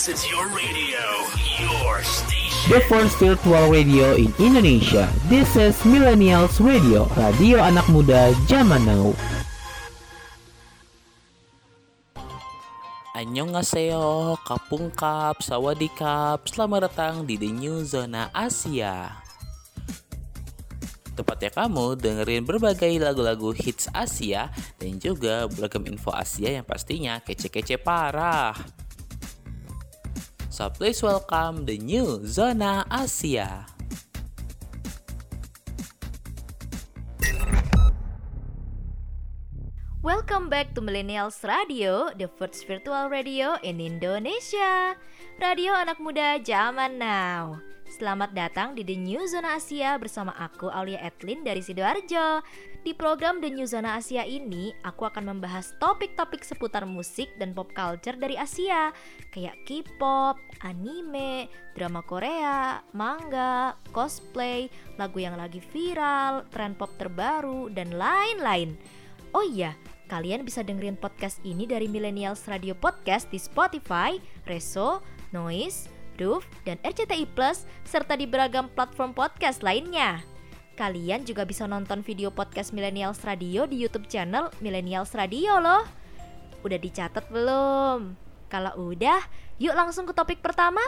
This is your radio, your station. The first virtual radio in Indonesia. This is Millennials Radio, radio anak muda zaman now. Annyeonghaseyo, kapungkap, sawadikap, selamat datang di The New Zona Asia. Tepatnya kamu dengerin berbagai lagu-lagu hits Asia dan juga beragam info Asia yang pastinya kece-kece parah. So please welcome the new Zona Asia. Welcome back to Millennials Radio, the first virtual radio in Indonesia. Radio anak muda zaman now. Selamat datang di The New Zona Asia bersama aku Aulia Edlin dari Sidoarjo. Di program The New Zona Asia ini, aku akan membahas topik-topik seputar musik dan pop culture dari Asia, kayak K-pop, anime, drama Korea, manga, cosplay, lagu yang lagi viral, tren pop terbaru, dan lain-lain. Oh iya, kalian bisa dengerin podcast ini dari Millennials Radio Podcast di Spotify, Reso, Noise, dan RCTI Plus, serta di beragam platform podcast lainnya. Kalian juga bisa nonton video podcast Millennials Radio di YouTube channel Millennials Radio loh. Udah dicatat belum? Kalau udah, yuk langsung ke topik pertama.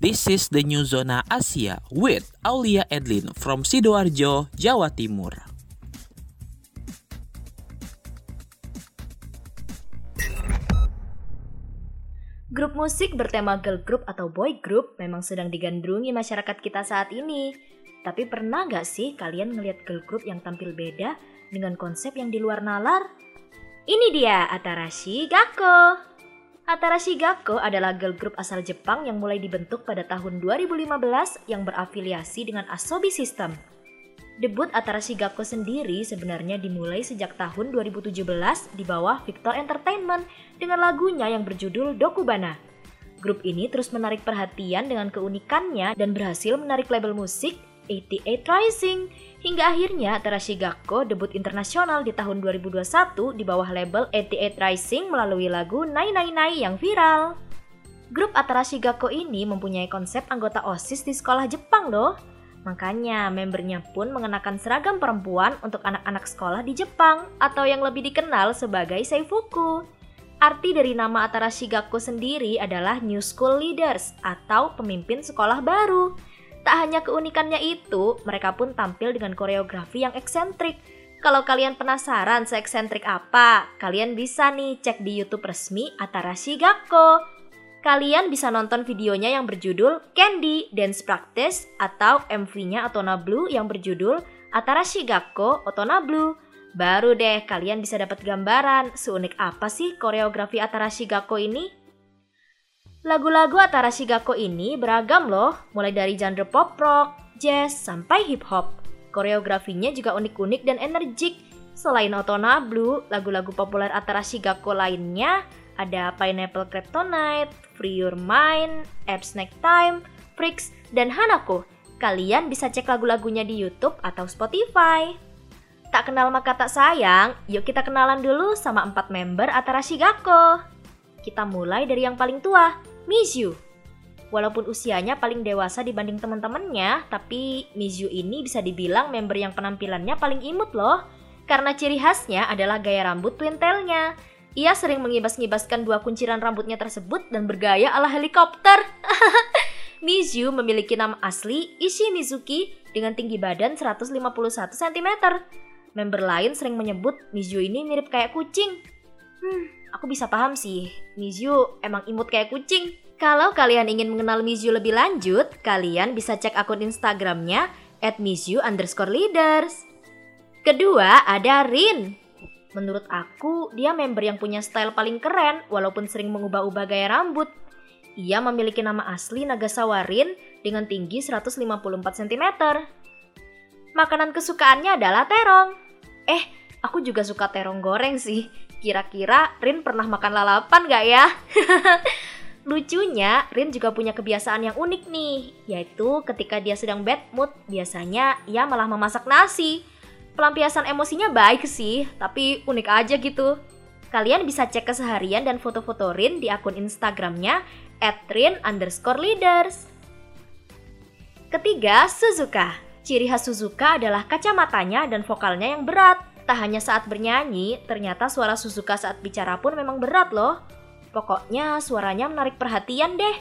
This is the new Zona Asia with Aulia Edlin from Sidoarjo, Jawa Timur. Grup musik bertema girl group atau boy group memang sedang digandrungi masyarakat kita saat ini. Tapi pernah gak sih kalian ngelihat girl group yang tampil beda dengan konsep yang di luar nalar? Ini dia Atarashii Gakko. Atarashii Gakko adalah girl group asal Jepang yang mulai dibentuk pada tahun 2015 yang berafiliasi dengan Asobi System. Debut Atarashii Gakko sendiri sebenarnya dimulai sejak tahun 2017 di bawah Victor Entertainment dengan lagunya yang berjudul Dokubana. Grup ini terus menarik perhatian dengan keunikannya dan berhasil menarik label musik 88 Rising hingga akhirnya Atarashii Gakko debut internasional di tahun 2021 di bawah label 88 Rising melalui lagu Nai Nai Nai yang viral. Grup Atarashii Gakko ini mempunyai konsep anggota OSIS di sekolah Jepang loh. Makanya membernya pun mengenakan seragam perempuan untuk anak-anak sekolah di Jepang atau yang lebih dikenal sebagai Seifuku. Arti dari nama Atarashii Gakko sendiri adalah New School Leaders atau pemimpin sekolah baru. Tak hanya keunikannya itu, mereka pun tampil dengan koreografi yang eksentrik. Kalau kalian penasaran se-eksentrik apa, kalian bisa nih cek di YouTube resmi Atarashii Gakko. Kalian bisa nonton videonya yang berjudul Candy Dance Practice atau MV-nya Otona Blue yang berjudul Atarashii Gakko Otona Blue. Baru deh kalian bisa dapat gambaran seunik apa sih koreografi Atarashii Gakko ini. Lagu-lagu Atarashii Gakko ini beragam loh, mulai dari genre pop rock, jazz, sampai hip hop. Koreografinya juga unik-unik dan energik. Selain Otona Blue, lagu-lagu populer Atarashii Gakko lainnya ada Pineapple Kryptonite, Free Your Mind, Ape Snack Time, Freaks, dan Hanako. Kalian bisa cek lagu-lagunya di YouTube atau Spotify. Tak kenal maka tak sayang, yuk kita kenalan dulu sama 4 member Atarashii Gakko. Kita mulai dari yang paling tua, Mizu. Walaupun usianya paling dewasa dibanding teman-temannya, tapi Mizu ini bisa dibilang member yang penampilannya paling imut loh. Karena ciri khasnya adalah gaya rambut twin tail-nya. Ia sering mengibas-ngibaskan 2 kunciran rambutnya tersebut dan bergaya ala helikopter. Mizu memiliki nama asli Ishi Mizuki dengan tinggi badan 151 cm. Member lain sering menyebut Mizu ini mirip kayak kucing. Aku bisa paham sih, Mizu emang imut kayak kucing. Kalau kalian ingin mengenal Mizu lebih lanjut, kalian bisa cek akun Instagramnya @mizu_leaders. Kedua, ada Rin. Menurut aku, dia member yang punya style paling keren walaupun sering mengubah-ubah gaya rambut. Ia memiliki nama asli Nagasawa Rin dengan tinggi 154 cm. Makanan kesukaannya adalah terong. Aku juga suka terong goreng sih. Kira-kira Rin pernah makan lalapan gak ya? Lucunya, Rin juga punya kebiasaan yang unik nih, yaitu ketika dia sedang bad mood, biasanya ia malah memasak nasi. Pelampiasan emosinya baik sih, tapi unik aja gitu. Kalian bisa cek keseharian dan foto-foto Rin di akun Instagramnya @rin_leaders. Ketiga, Suzuka. Ciri khas Suzuka adalah kacamatanya dan vokalnya yang berat. Tak hanya saat bernyanyi, ternyata suara Suzuka saat bicara pun memang berat loh. Pokoknya suaranya menarik perhatian deh.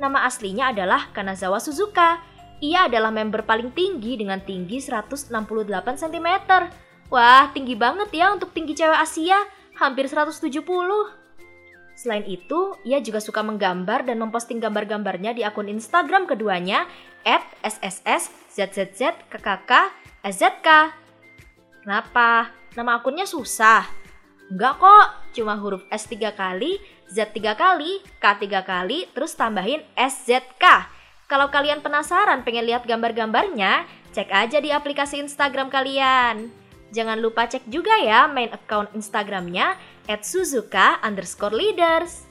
Nama aslinya adalah Kanazawa Suzuka. Ia adalah member paling tinggi dengan tinggi 168 cm. Wah, tinggi banget ya untuk tinggi cewek Asia. Hampir 170. Selain itu, ia juga suka menggambar dan memposting gambar-gambarnya di akun Instagram keduanya @ssszzkkk_azk. Kenapa? Nama akunnya susah? Enggak kok, cuma huruf S 3 kali, Z 3 kali, K 3 kali, terus tambahin SZK. Kalau kalian penasaran pengen lihat gambar-gambarnya, cek aja di aplikasi Instagram kalian. Jangan lupa cek juga ya main account Instagramnya @suzuka_leaders.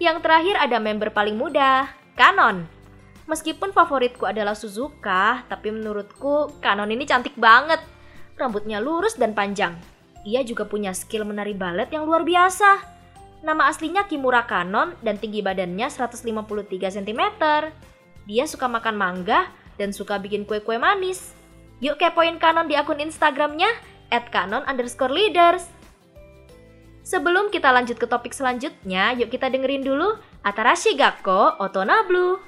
Yang terakhir ada member paling muda, Kanon. Meskipun favoritku adalah Suzuka, tapi menurutku Kanon ini cantik banget. Rambutnya lurus dan panjang. Ia juga punya skill menari balet yang luar biasa. Nama aslinya Kimura Kanon dan tinggi badannya 153 cm. Dia suka makan mangga dan suka bikin kue-kue manis. Yuk kepoin Kanon di akun Instagramnya @kanon_leaders. Sebelum kita lanjut ke topik selanjutnya, yuk kita dengerin dulu Atarashii Gakko Otona Blue.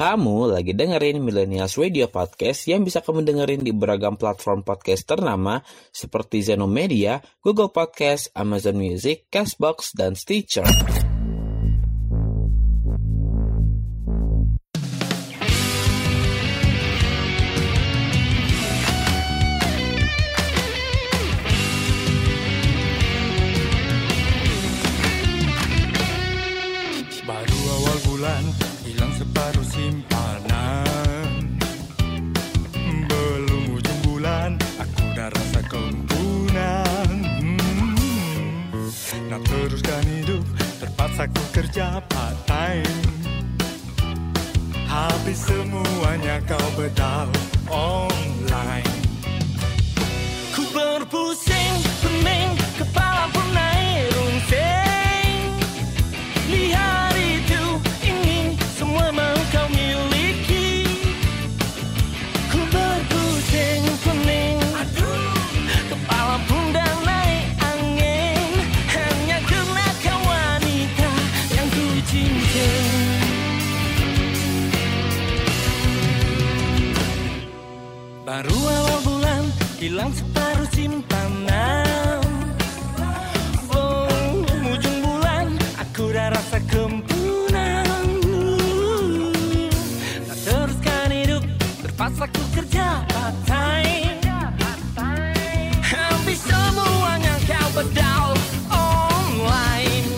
Kamu lagi dengerin Millennials Radio Podcast yang bisa kamu dengerin di beragam platform podcast ternama seperti Zenomedia, Google Podcast, Amazon Music, Castbox, dan Stitcher. Aku kerja part time, habis semuanya kau bedal online. Ku berpusing, pening, kepala pun naik rungsing. Di hari itu ingin semua mau kau miliki. Ku berpusing, pening, aduh, kepala pun baru awal bulan, hilang separuh simpanan. Oh, ujung bulan, aku dah rasa kempunan. Tak teruskan hidup, terpaksa ku kerja part time. Habis semuanya kau bedal online.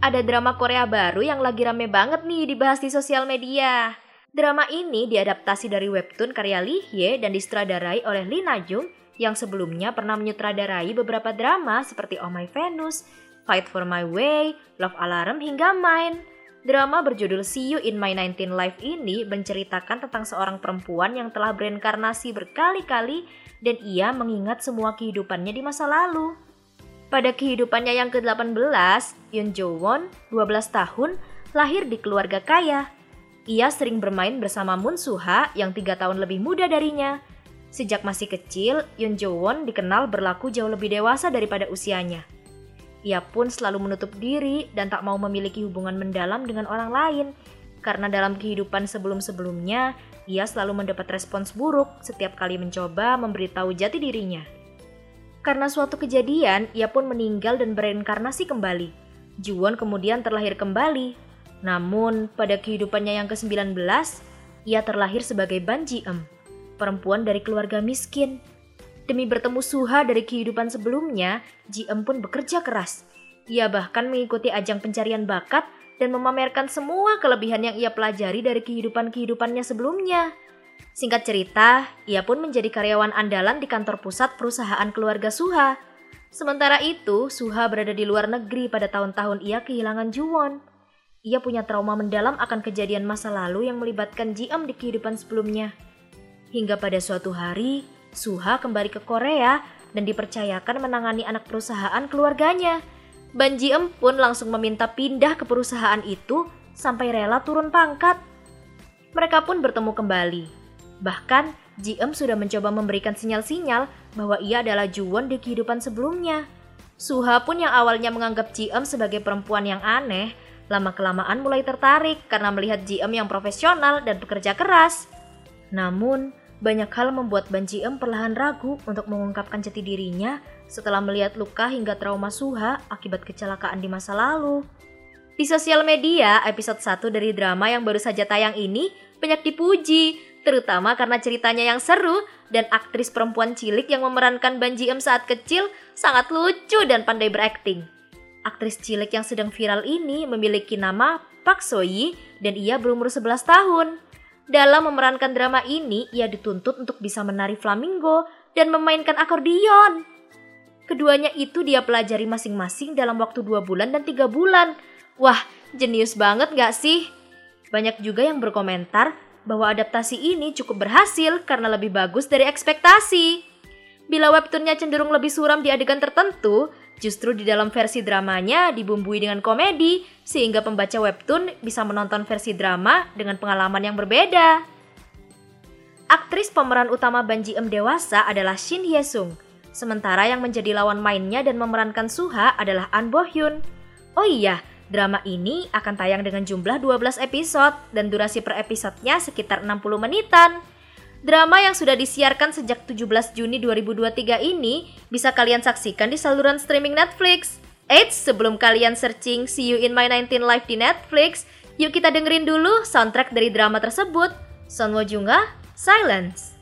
Ada drama Korea baru yang lagi rame banget nih dibahas di sosial media. Drama ini diadaptasi dari webtoon karya Lee Ye dan disutradarai oleh Lee Na-jung yang sebelumnya pernah menyutradarai beberapa drama seperti Oh My Venus, Fight for My Way, Love Alarm hingga Mine. Drama berjudul See You in My 19 Life ini menceritakan tentang seorang perempuan yang telah berinkarnasi berkali-kali dan ia mengingat semua kehidupannya di masa lalu. Pada kehidupannya yang ke-18, Yun Ju-won, 12 tahun, lahir di keluarga kaya. Ia sering bermain bersama Mun Suha yang 3 tahun lebih muda darinya. Sejak masih kecil, Yun Ju-won dikenal berlaku jauh lebih dewasa daripada usianya. Ia pun selalu menutup diri dan tak mau memiliki hubungan mendalam dengan orang lain, karena dalam kehidupan sebelum-sebelumnya, ia selalu mendapat respons buruk setiap kali mencoba memberitahu jati dirinya. Karena suatu kejadian, ia pun meninggal dan bereinkarnasi kembali. Ju-won kemudian terlahir kembali. Namun, pada kehidupannya yang ke-19, ia terlahir sebagai Ban Ji-eum, perempuan dari keluarga miskin. Demi bertemu Suha dari kehidupan sebelumnya, Ji-eum pun bekerja keras. Ia bahkan mengikuti ajang pencarian bakat dan memamerkan semua kelebihan yang ia pelajari dari kehidupan-kehidupannya sebelumnya. Singkat cerita, ia pun menjadi karyawan andalan di kantor pusat perusahaan keluarga Suha. Sementara itu, Suha berada di luar negeri pada tahun-tahun ia kehilangan Ju-won. Ia punya trauma mendalam akan kejadian masa lalu yang melibatkan Ji-eum di kehidupan sebelumnya. Hingga pada suatu hari, Suha kembali ke Korea dan dipercayakan menangani anak perusahaan keluarganya. Ban Ji-eum pun langsung meminta pindah ke perusahaan itu sampai rela turun pangkat. Mereka pun bertemu kembali. Bahkan, Ji-eum sudah mencoba memberikan sinyal-sinyal bahwa ia adalah Ju-won di kehidupan sebelumnya. Suha pun yang awalnya menganggap Ji-eum sebagai perempuan yang aneh, lama-kelamaan mulai tertarik karena melihat Ji-eum yang profesional dan pekerja keras. Namun, banyak hal membuat Ban Ji-eum perlahan ragu untuk mengungkapkan jati dirinya setelah melihat luka hingga trauma Suha akibat kecelakaan di masa lalu. Di sosial media, episode 1 dari drama yang baru saja tayang ini banyak dipuji, terutama karena ceritanya yang seru dan aktris perempuan cilik yang memerankan Ban Ji-eum saat kecil sangat lucu dan pandai berakting. Aktris cilik yang sedang viral ini memiliki nama Pak Soyi dan ia berumur 11 tahun. Dalam memerankan drama ini, ia dituntut untuk bisa menari flamingo dan memainkan akordeon. Keduanya itu dia pelajari masing-masing dalam waktu 2 bulan dan 3 bulan. Wah, jenius banget gak sih? Banyak juga yang berkomentar bahwa adaptasi ini cukup berhasil karena lebih bagus dari ekspektasi. Bila webtoonnya cenderung lebih suram di adegan tertentu, justru di dalam versi dramanya dibumbui dengan komedi, sehingga pembaca webtoon bisa menonton versi drama dengan pengalaman yang berbeda. Aktris pemeran utama Ban Ji-eum dewasa adalah Shin Hye-sung, sementara yang menjadi lawan mainnya dan memerankan Suha adalah An Bo-hyun. Oh iya, drama ini akan tayang dengan jumlah 12 episode dan durasi per episodenya sekitar 60 menitan. Drama yang sudah disiarkan sejak 17 Juni 2023 ini bisa kalian saksikan di saluran streaming Netflix. Eits, sebelum kalian searching See You in My 19 Life di Netflix, yuk kita dengerin dulu soundtrack dari drama tersebut. Sonwo Junga, Silence.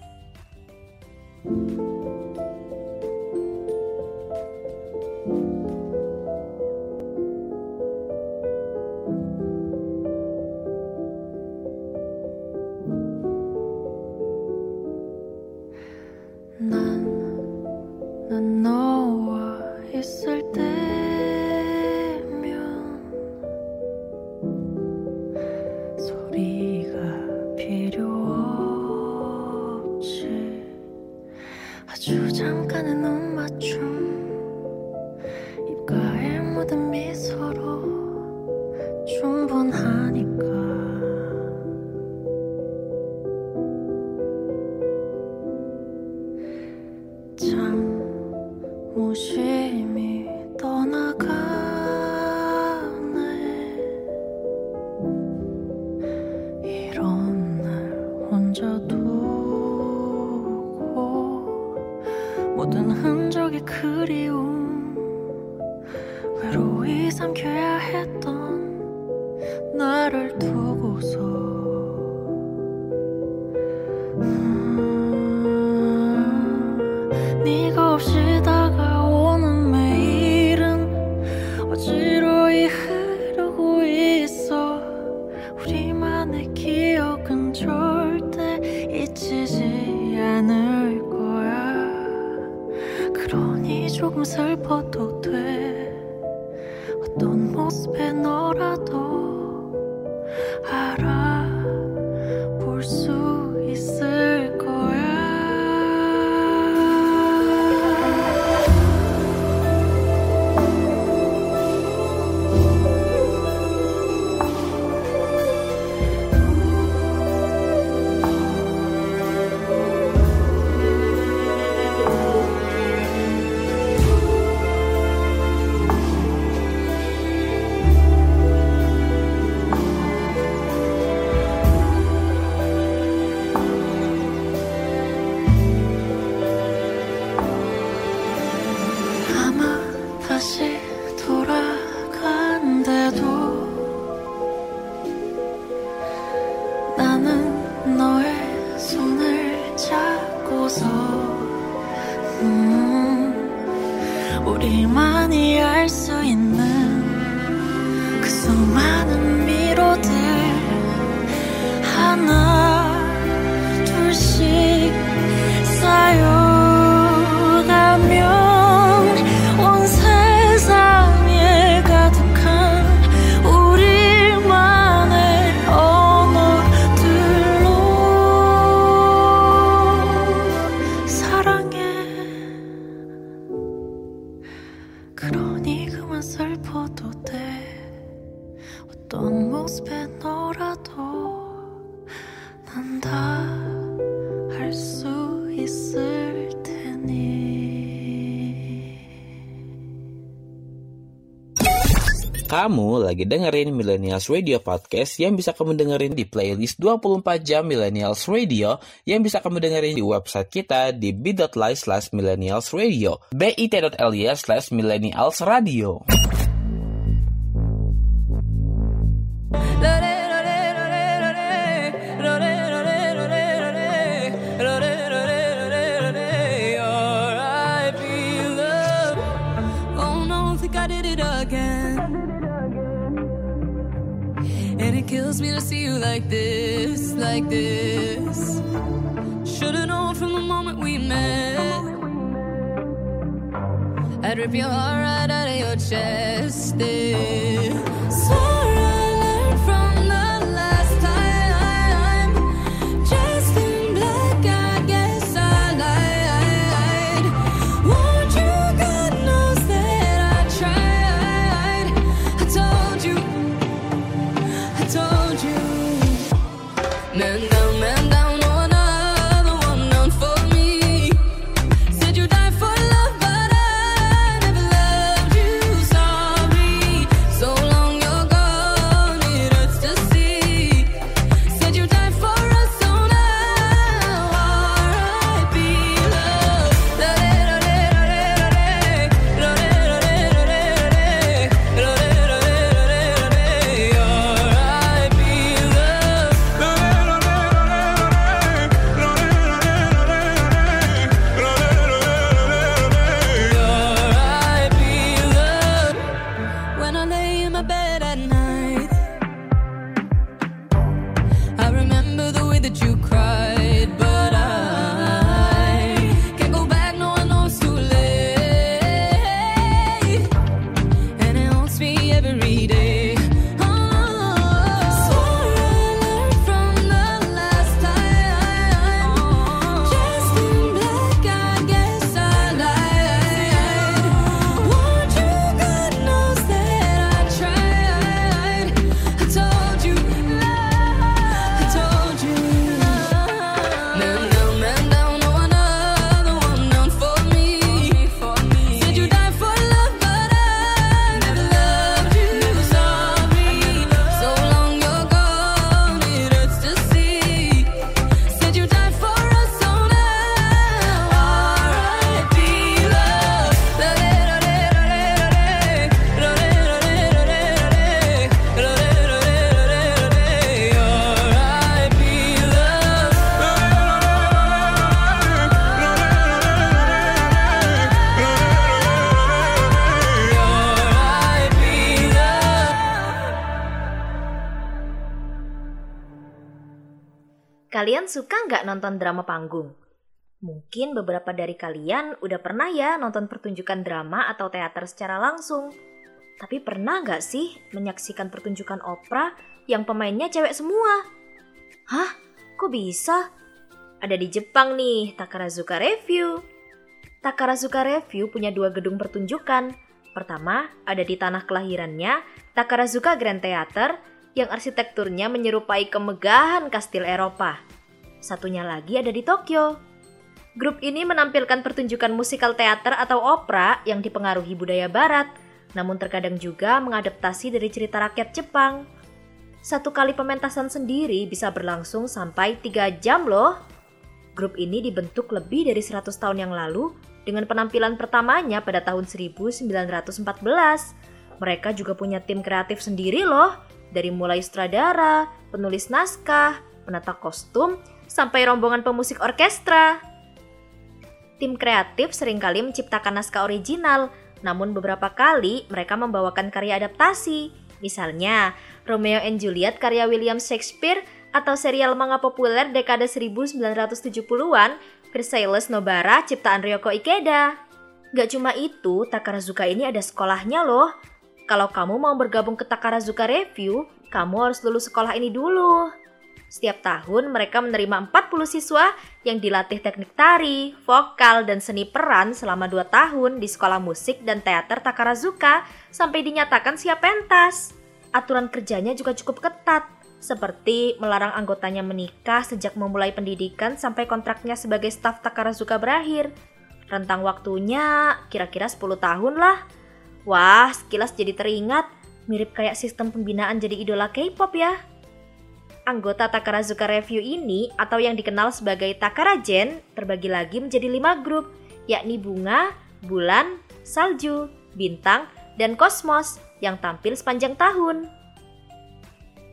우리만이 알 수 있는 그 수많은 미로들 하나 둘씩 쌓여가며 Kamu lagi dengerin Millennials Radio Podcast yang bisa kamu dengerin di playlist 24 jam Millennials Radio yang bisa kamu dengerin di website kita di bit.ly/millenialsradio bit.ly/millenialsradio. Kills me to see you like this, like this. Should've known from the moment we met. I'd rip your heart right out of your chest. So I learned from the last time. Just in black, I guess I lied. Warned you, God knows that I tried. I told you man down on another one down for me. Said you died for love, but I never loved you. Sorry, so long you're gone, it hurts to see. Said you died for us, so now R.I.P. Kalian suka nggak nonton drama panggung? Mungkin beberapa dari kalian udah pernah ya nonton pertunjukan drama atau teater secara langsung. Tapi pernah nggak sih menyaksikan pertunjukan opera yang pemainnya cewek semua? Hah? Kok bisa? Ada di Jepang nih, Takarazuka Review. Takarazuka Review punya 2 gedung pertunjukan. Pertama, ada di tanah kelahirannya, Takarazuka Grand Theater, yang arsitekturnya menyerupai kemegahan kastil Eropa. Satunya lagi ada di Tokyo. Grup ini menampilkan pertunjukan musikal teater atau opera yang dipengaruhi budaya barat, namun terkadang juga mengadaptasi dari cerita rakyat Jepang. Satu kali pementasan sendiri bisa berlangsung sampai 3 jam loh. Grup ini dibentuk lebih dari 100 tahun yang lalu dengan penampilan pertamanya pada tahun 1914. Mereka juga punya tim kreatif sendiri loh, dari mulai sutradara, penulis naskah, penata kostum, sampai rombongan pemusik orkestra. Tim kreatif seringkali menciptakan naskah original, namun beberapa kali mereka membawakan karya adaptasi. Misalnya, Romeo and Juliet karya William Shakespeare atau serial manga populer dekade 1970-an, Chrysalis Nobara ciptaan Ryoko Ikeda. Gak cuma itu, Takarazuka ini ada sekolahnya loh. Kalau kamu mau bergabung ke Takarazuka Review, kamu harus lulus sekolah ini dulu. Setiap tahun mereka menerima 40 siswa yang dilatih teknik tari, vokal, dan seni peran selama 2 tahun di sekolah musik dan teater Takarazuka sampai dinyatakan siap pentas. Aturan kerjanya juga cukup ketat, seperti melarang anggotanya menikah sejak memulai pendidikan sampai kontraknya sebagai staf Takarazuka berakhir. Rentang waktunya kira-kira 10 tahun lah. Wah, sekilas jadi teringat, mirip kayak sistem pembinaan jadi idola K-pop ya. Anggota Takarazuka Review ini atau yang dikenal sebagai Takaragen terbagi lagi menjadi 5 grup, yakni Bunga, Bulan, Salju, Bintang, dan Kosmos yang tampil sepanjang tahun.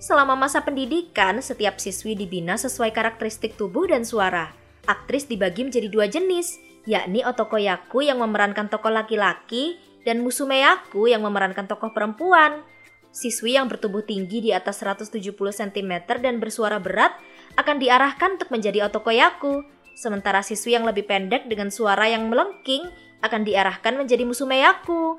Selama masa pendidikan, setiap siswi dibina sesuai karakteristik tubuh dan suara. Aktris dibagi menjadi 2 jenis, yakni otokoyaku yang memerankan tokoh laki-laki dan musumeyaku yang memerankan tokoh perempuan. Siswi yang bertubuh tinggi di atas 170 cm dan bersuara berat akan diarahkan untuk menjadi otokoyaku. Sementara siswi yang lebih pendek dengan suara yang melengking akan diarahkan menjadi musumeyaku.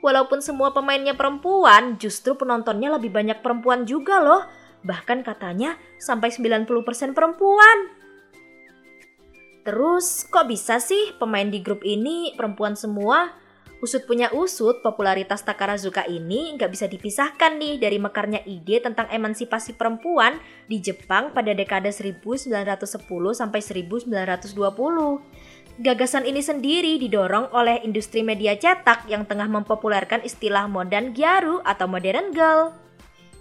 Walaupun semua pemainnya perempuan, justru penontonnya lebih banyak perempuan juga loh. Bahkan katanya sampai 90% perempuan. Terus kok bisa sih pemain di grup ini perempuan semua? Usut punya usut, popularitas Takarazuka ini nggak bisa dipisahkan nih dari mekarnya ide tentang emansipasi perempuan di Jepang pada dekade 1910-1920. Gagasan ini sendiri didorong oleh industri media cetak yang tengah mempopulerkan istilah modern gyaru atau modern girl.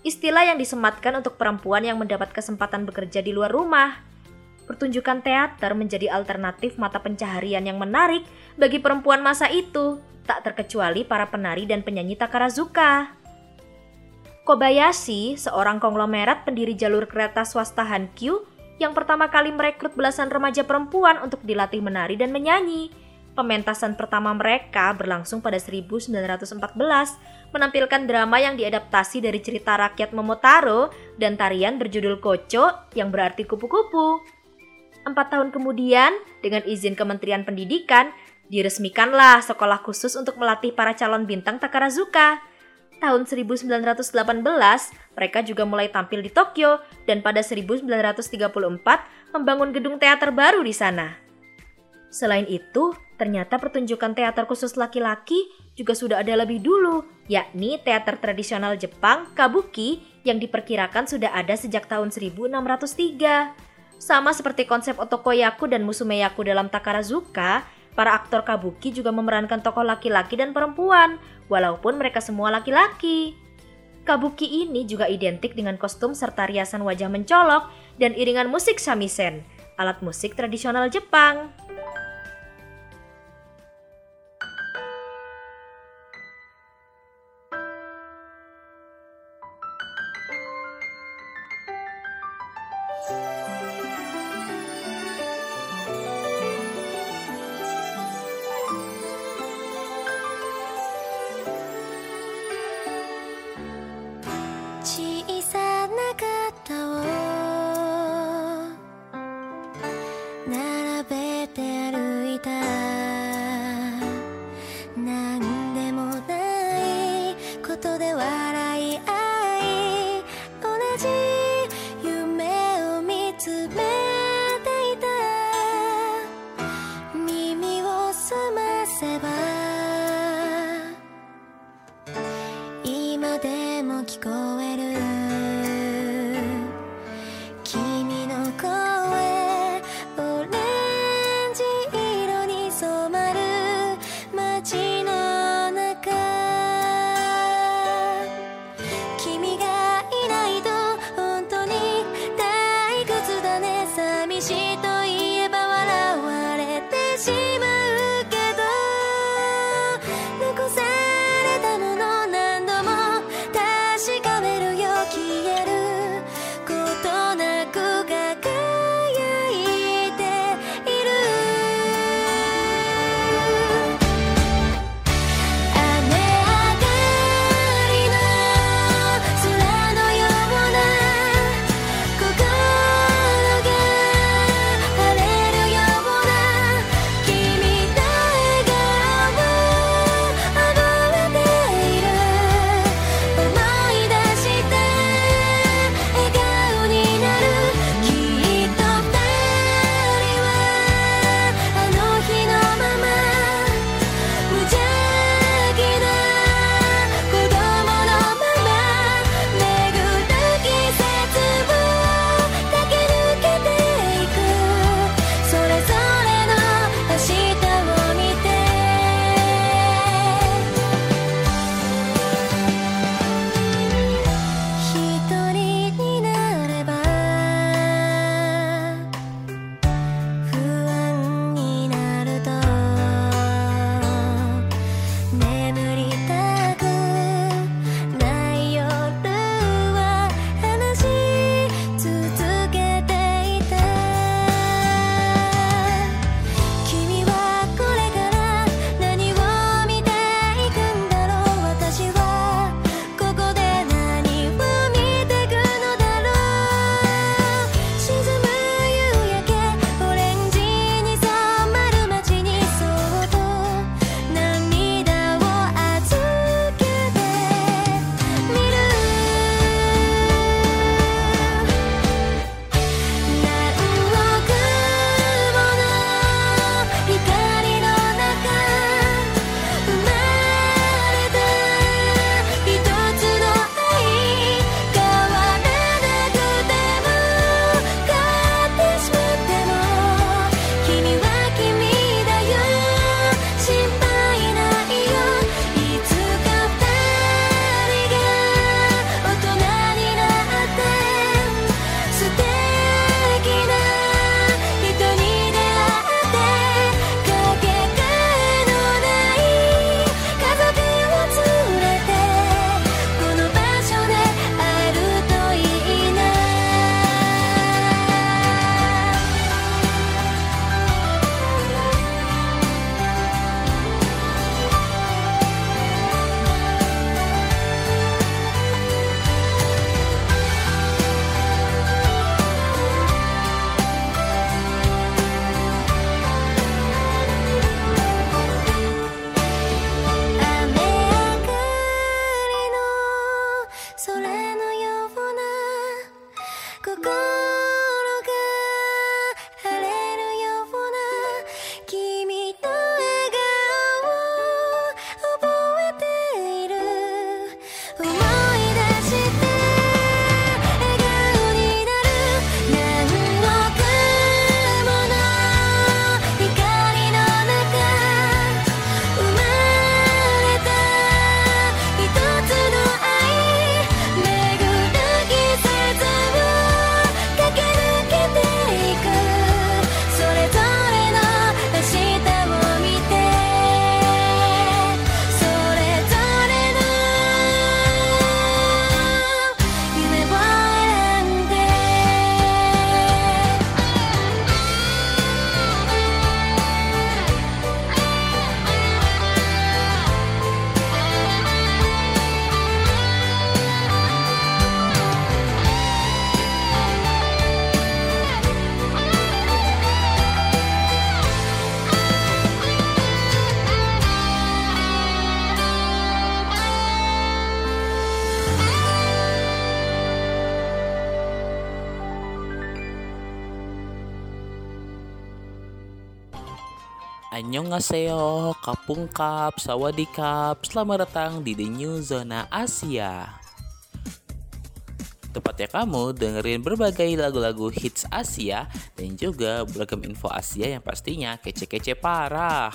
Istilah yang disematkan untuk perempuan yang mendapat kesempatan bekerja di luar rumah. Pertunjukan teater menjadi alternatif mata pencaharian yang menarik bagi perempuan masa itu. Tak terkecuali para penari dan penyanyi Takarazuka. Kobayashi, seorang konglomerat pendiri jalur kereta swasta Hankyu yang pertama kali merekrut belasan remaja perempuan untuk dilatih menari dan menyanyi. Pementasan pertama mereka berlangsung pada 1914, menampilkan drama yang diadaptasi dari cerita rakyat Momotaro dan tarian berjudul Kocho yang berarti kupu-kupu. 4 tahun kemudian, dengan izin Kementerian Pendidikan, diresmikanlah sekolah khusus untuk melatih para calon bintang Takarazuka. Tahun 1918, mereka juga mulai tampil di Tokyo dan pada 1934 membangun gedung teater baru di sana. Selain itu, ternyata pertunjukan teater khusus laki-laki juga sudah ada lebih dulu, yakni teater tradisional Jepang Kabuki yang diperkirakan sudah ada sejak tahun 1603. Sama seperti konsep otokoyaku dan musumeyaku dalam Takarazuka, para aktor Kabuki juga memerankan tokoh laki-laki dan perempuan, walaupun mereka semua laki-laki. Kabuki ini juga identik dengan kostum serta riasan wajah mencolok dan iringan musik shamisen, alat musik tradisional Jepang. Kimi no koe, orange iro ni soma. Annyeonghaseyo, kapungkap, sawadikap, selamat datang di The New Zona Asia. Tempatnya kamu dengerin berbagai lagu-lagu hits Asia dan juga beragam info Asia yang pastinya kece-kece parah.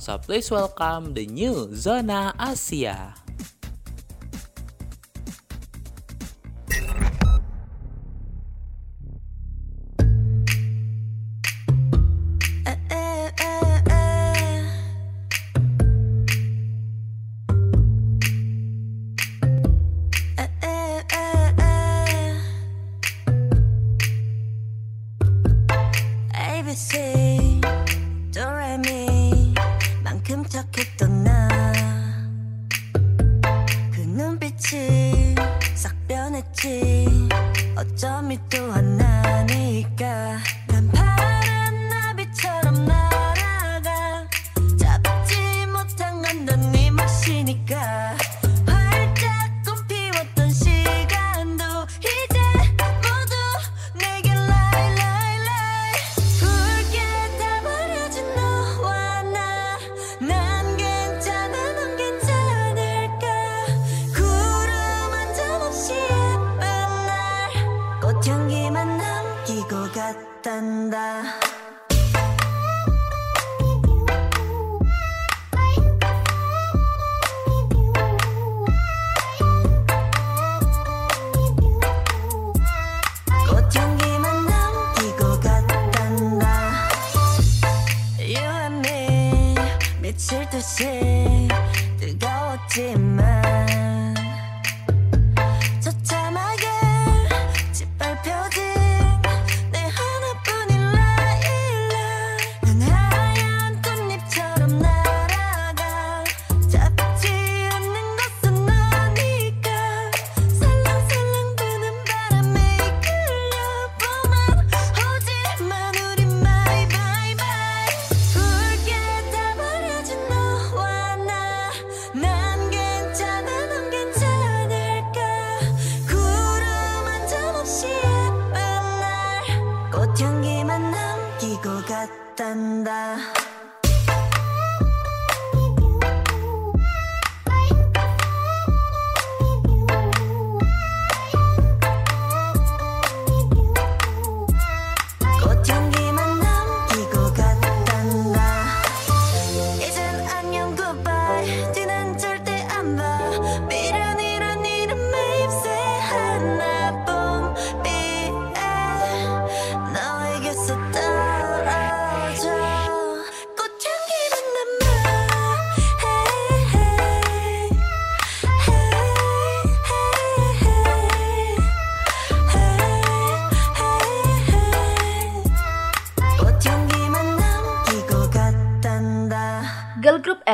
So please welcome The New Zona Asia.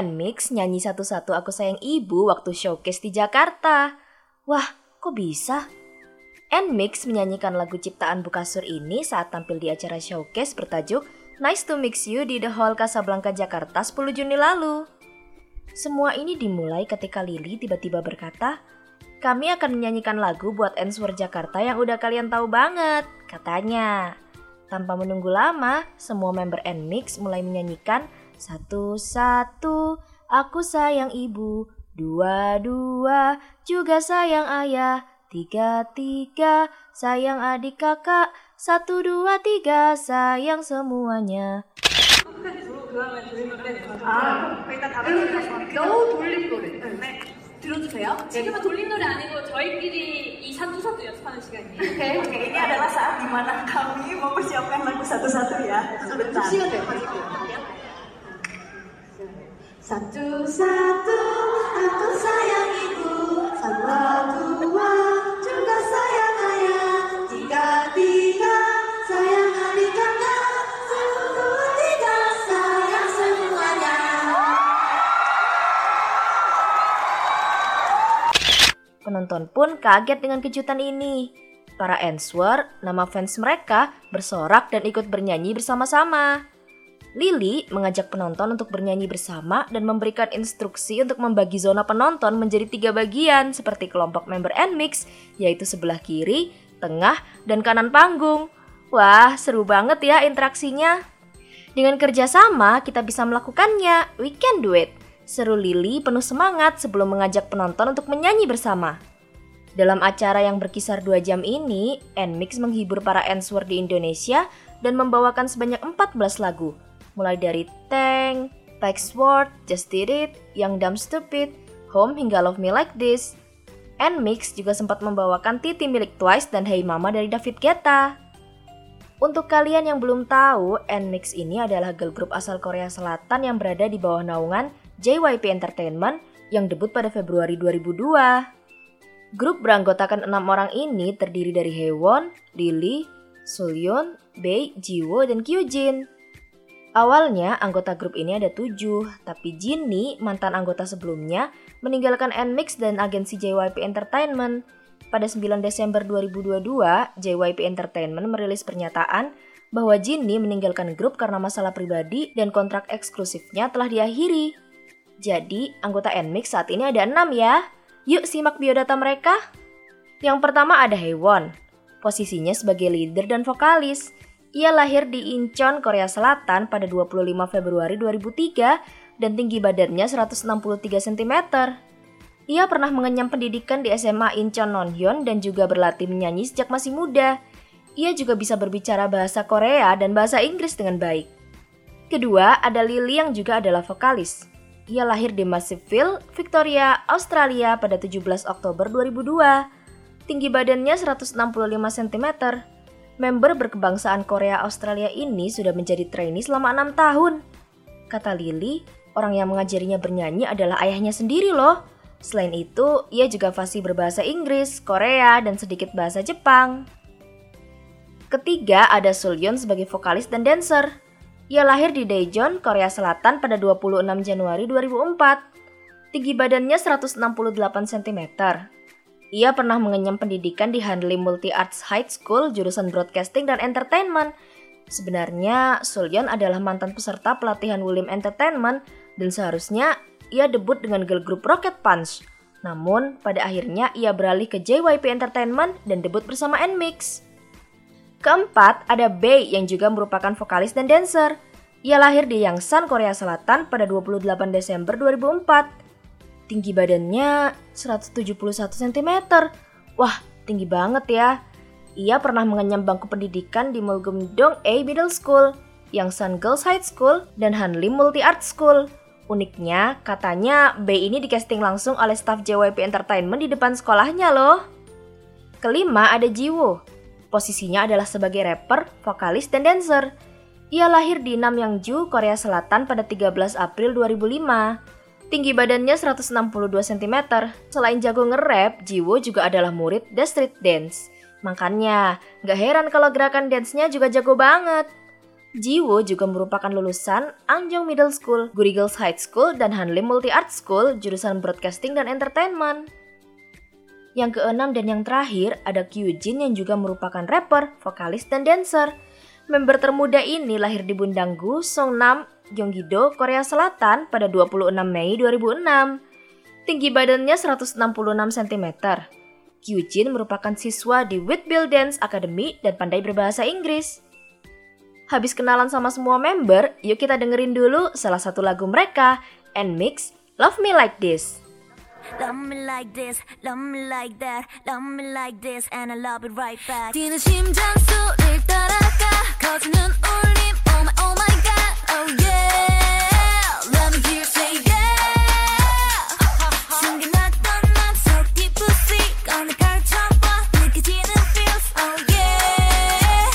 NMIXX nyanyi satu-satu Aku Sayang Ibu waktu showcase di Jakarta. Wah, kok bisa? NMIXX menyanyikan lagu ciptaan Bu Kasur ini saat tampil di acara showcase bertajuk Nice to Mix You di The Hall Casablanca Jakarta 10 Juni lalu. Semua ini dimulai ketika Lily tiba-tiba berkata, "Kami akan menyanyikan lagu buat Ensure Jakarta yang udah kalian tahu banget," katanya. Tanpa menunggu lama, semua member NMIXX mulai menyanyikan satu-satu, aku sayang ibu. Dua-dua, juga sayang ayah. Tiga-tiga, sayang adik kakak. Satu, dua, tiga, sayang semuanya. 들어주세요. 지금은 돌림 노래 아니고 저희끼리 이 satu-satu 연습하는 시간이에요. 오케이. 오케이. Ini adalah saat dimana kami mempersiapkan lagu satu-satu ya. Sebentar. Satu-satu, aku sayang ibu. Dua-dua, juga sayang ayah. Tiga-tiga, sayang adik kakak. Satu-dua-tiga, sayang semuanya. Penonton pun kaget dengan kejutan ini. Para Ensure, nama fans mereka, bersorak dan ikut bernyanyi bersama-sama. Lily mengajak penonton untuk bernyanyi bersama dan memberikan instruksi untuk membagi zona penonton menjadi 3 bagian seperti kelompok member NMIXX, yaitu sebelah kiri, tengah, dan kanan panggung. Wah, seru banget ya interaksinya. Dengan kerjasama, kita bisa melakukannya. We can do it. Seru Lily penuh semangat sebelum mengajak penonton untuk menyanyi bersama. Dalam acara yang berkisar 2 jam ini, NMIXX menghibur para Enswer di Indonesia dan membawakan sebanyak 14 lagu. Mulai dari Tank, Textword, Just Did It, Young Dumb Stupid, Home hingga Love Me Like This. NMIXX juga sempat membawakan Titi milik Twice dan Hey Mama dari David Guetta. Untuk kalian yang belum tahu, NMIXX ini adalah girl group asal Korea Selatan yang berada di bawah naungan JYP Entertainment yang debut pada Februari 2002. Grup beranggotakan 6 orang ini terdiri dari Haewon, Lily, Sullyoon, Bae, Jiwoo, dan Kyujin. Awalnya anggota grup ini ada 7, tapi Jinni, mantan anggota sebelumnya, meninggalkan NMIXX dan agensi JYP Entertainment. Pada 9 Desember 2022, JYP Entertainment merilis pernyataan bahwa Jinni meninggalkan grup karena masalah pribadi dan kontrak eksklusifnya telah diakhiri. Jadi, anggota NMIXX saat ini ada 6 ya. Yuk simak biodata mereka. Yang pertama ada Haewon. Posisinya sebagai leader dan vokalis. Ia lahir di Incheon, Korea Selatan pada 25 Februari 2003 dan tinggi badannya 163 cm. Ia pernah mengenyam pendidikan di SMA Incheon Nonhyon dan juga berlatih menyanyi sejak masih muda. Ia juga bisa berbicara bahasa Korea dan bahasa Inggris dengan baik. Kedua, ada Lily yang juga adalah vokalis. Ia lahir di Macclesfield, Victoria, Australia pada 17 Oktober 2002. Tinggi badannya 165 cm. Member berkebangsaan Korea Australia ini sudah menjadi trainee selama 6 tahun. Kata Lily, orang yang mengajarinya bernyanyi adalah ayahnya sendiri loh. Selain itu, ia juga fasih berbahasa Inggris, Korea, dan sedikit bahasa Jepang. Ketiga, ada Sullyoon sebagai vokalis dan dancer. Ia lahir di Daejeon, Korea Selatan pada 26 Januari 2004. Tinggi badannya 168 cm. Ia pernah mengenyam pendidikan di Hanlim Multi Arts High School, jurusan Broadcasting dan Entertainment. Sebenarnya, Sullyoon adalah mantan peserta pelatihan Wulim Entertainment dan seharusnya ia debut dengan girl group Rocket Punch. Namun, pada akhirnya ia beralih ke JYP Entertainment dan debut bersama NMIXX. Keempat, ada Bae yang juga merupakan vokalis dan dancer. Ia lahir di Yangsan, Korea Selatan pada 28 Desember 2004. Tinggi badannya 171 cm. Wah, tinggi banget ya. Ia pernah mengenyam bangku pendidikan di Mulgumdong A Middle School, Yangsan Girls High School, dan Hanlim Multi Art School. Uniknya, katanya Bae ini dicasting langsung oleh staf JYP Entertainment di depan sekolahnya loh. Kelima, ada Jiwoo. Posisinya adalah sebagai rapper, vokalis, dan dancer. Ia lahir di Namyangju, Korea Selatan pada 13 April 2005. Tinggi badannya 162 cm. Selain jago nge-rap, Jiwoo juga adalah murid The Street Dance. Makanya, gak heran kalau gerakan dance-nya juga jago banget. Jiwoo juga merupakan lulusan Angjong Middle School, Guri Girls High School, dan Hanlim Multi Art School, jurusan Broadcasting dan Entertainment. Yang keenam dan yang terakhir, ada Kyujin yang juga merupakan rapper, vokalis, dan dancer. Member termuda ini lahir di Bundanggu, Songnam, Gyeonggi-do, Korea Selatan pada 26 Mei 2006. Tinggi badannya 166 cm. Kyujin merupakan siswa di Whitbill Dance Academy dan pandai berbahasa Inggris. Habis kenalan sama semua member, yuk kita dengerin dulu salah satu lagu mereka, NMIXX, Love Me Like This. Love me like this, love me like that, love me like this, and I love it right back. 뛰는 심장 소리를 따라가, 거치는 울림, oh my, oh my god, oh yeah. Let me hear you say yeah. 숨겨놨던 맘속 깊숙이 꺼내갈 처봐, 느껴지는 feels, oh yeah.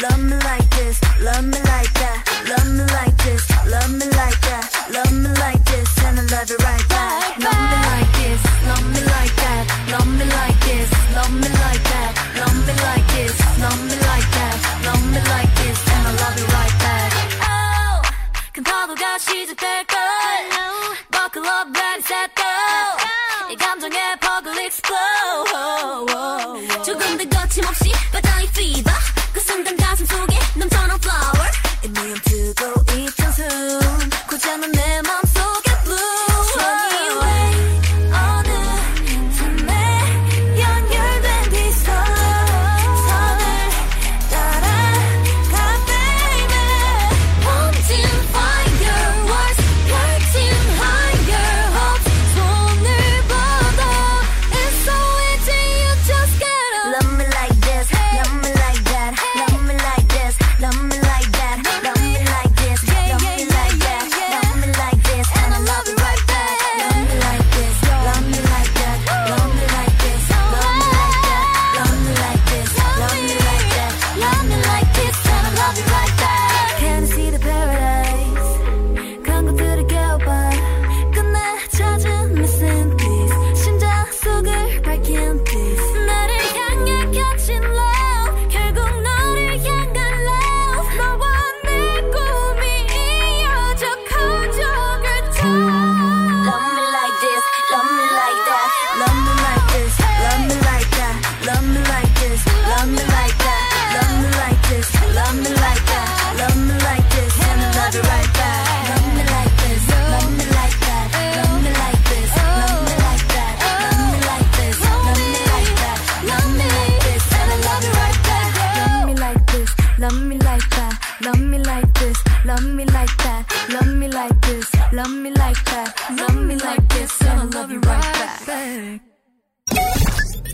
Love me like this, love me like that, love me like that, love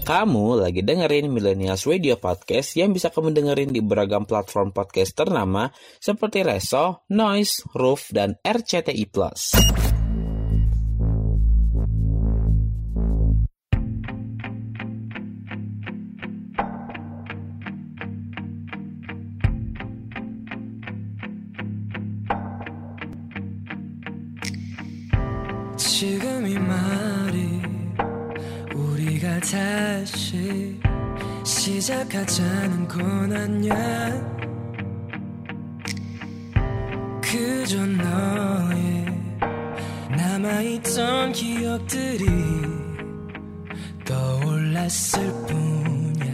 Kamu lagi dengerin Millennials Radio Podcast yang bisa kamu dengerin di beragam platform podcast ternama seperti Reso, Noise, Roof, dan RCTI+. 지금 이 말이 우리가 다시 시작하자는건 아냐 그저 너의 남아있던 기억들이 떠올랐을 뿐이야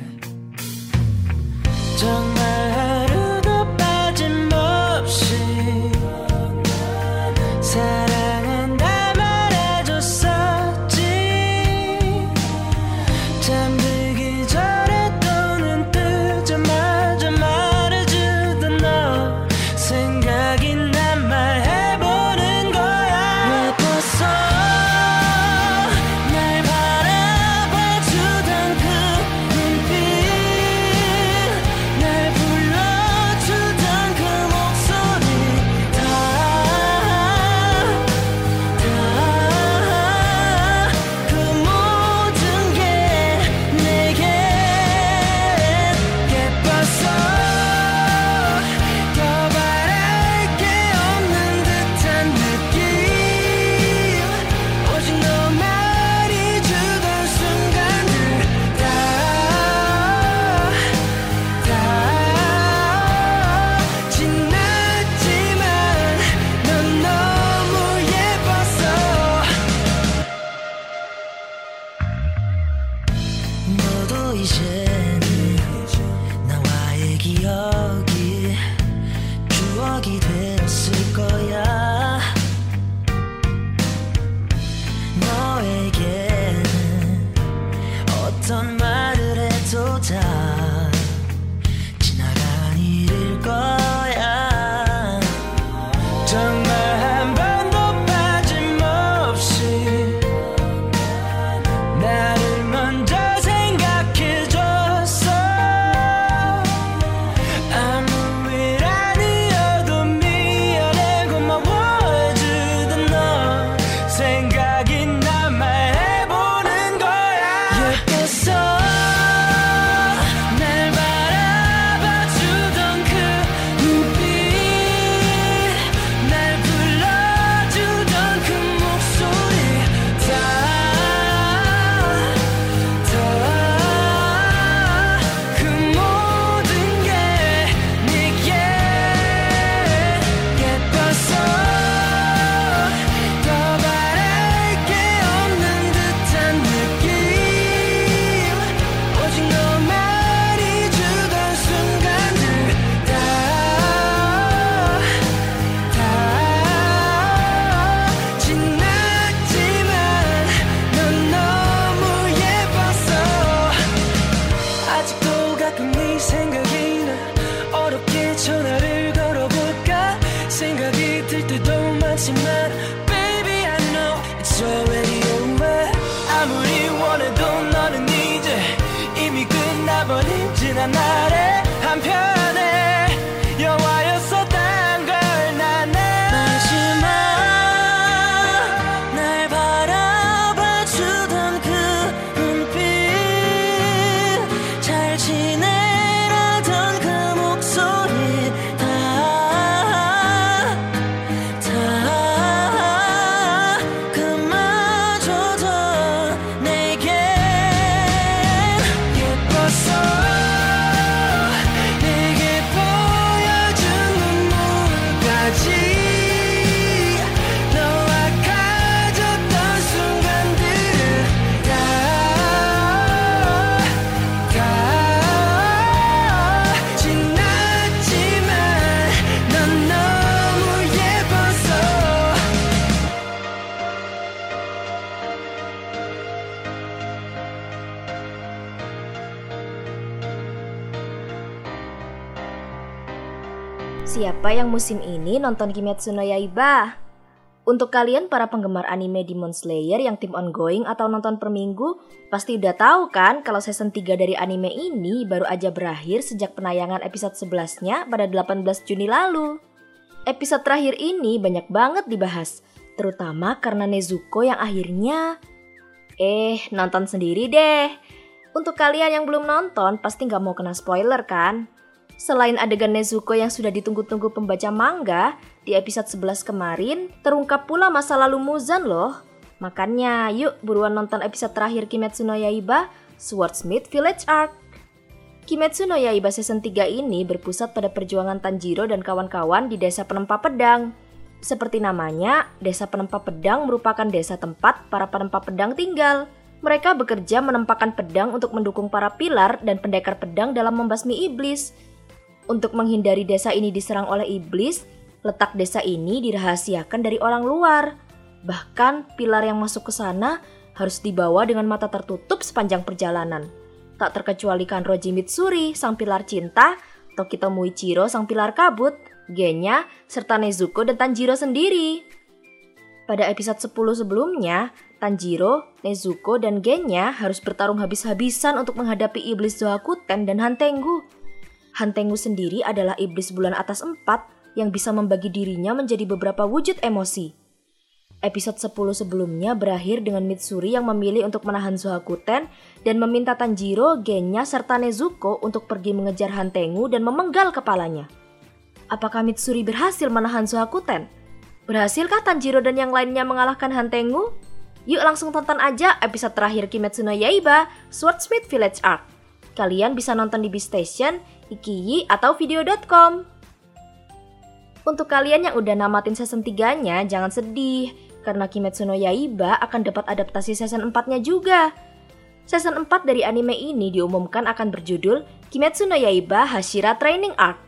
정말 하루도 빠짐없이 So Siapa yang musim ini nonton Kimetsu no Yaiba? Untuk kalian para penggemar anime Demon Slayer yang tim ongoing atau nonton per minggu, pasti udah tahu kan kalau season 3 dari anime ini baru aja berakhir sejak penayangan episode 11-nya pada 18 Juni lalu. Episode terakhir ini banyak banget dibahas, terutama karena Nezuko yang akhirnya... nonton sendiri deh. Untuk kalian yang belum nonton, pasti gak mau kena spoiler kan? Selain adegan Nezuko yang sudah ditunggu-tunggu pembaca manga, di episode 11 kemarin terungkap pula masa lalu Muzan loh. Makanya yuk buruan nonton episode terakhir Kimetsu no Yaiba, Swordsmith Village Arc. Kimetsu no Yaiba season 3 ini berpusat pada perjuangan Tanjiro dan kawan-kawan di desa penempa pedang. Seperti namanya, desa penempa pedang merupakan desa tempat para penempa pedang tinggal. Mereka bekerja menempahkan pedang untuk mendukung para pilar dan pendekar pedang dalam membasmi iblis. Untuk menghindari desa ini diserang oleh iblis, letak desa ini dirahasiakan dari orang luar. Bahkan pilar yang masuk ke sana harus dibawa dengan mata tertutup sepanjang perjalanan. Tak terkecuali Kanroji Mitsuri, sang pilar cinta, Tokito Muichiro, sang pilar kabut, Genya, serta Nezuko dan Tanjiro sendiri. Pada episode 10 sebelumnya, Tanjiro, Nezuko, dan Genya harus bertarung habis-habisan untuk menghadapi iblis Zohakuten dan Hantengu. Hantengu sendiri adalah iblis bulan atas 4 yang bisa membagi dirinya menjadi beberapa wujud emosi. Episode 10 sebelumnya berakhir dengan Mitsuri yang memilih untuk menahan Zohakuten dan meminta Tanjiro, Genya, serta Nezuko untuk pergi mengejar Hantengu dan memenggal kepalanya. Apakah Mitsuri berhasil menahan Zohakuten? Berhasilkah Tanjiro dan yang lainnya mengalahkan Hantengu? Yuk langsung tonton aja episode terakhir Kimetsu no Yaiba, Swordsmith Village Arc. Kalian bisa nonton di B-Station, Ikiyi, atau video.com. Untuk kalian yang udah namatin season 3-nya, jangan sedih, karena Kimetsu no Yaiba akan dapat adaptasi season 4-nya juga. Season 4 dari anime ini diumumkan akan berjudul Kimetsu no Yaiba Hashira Training Arc.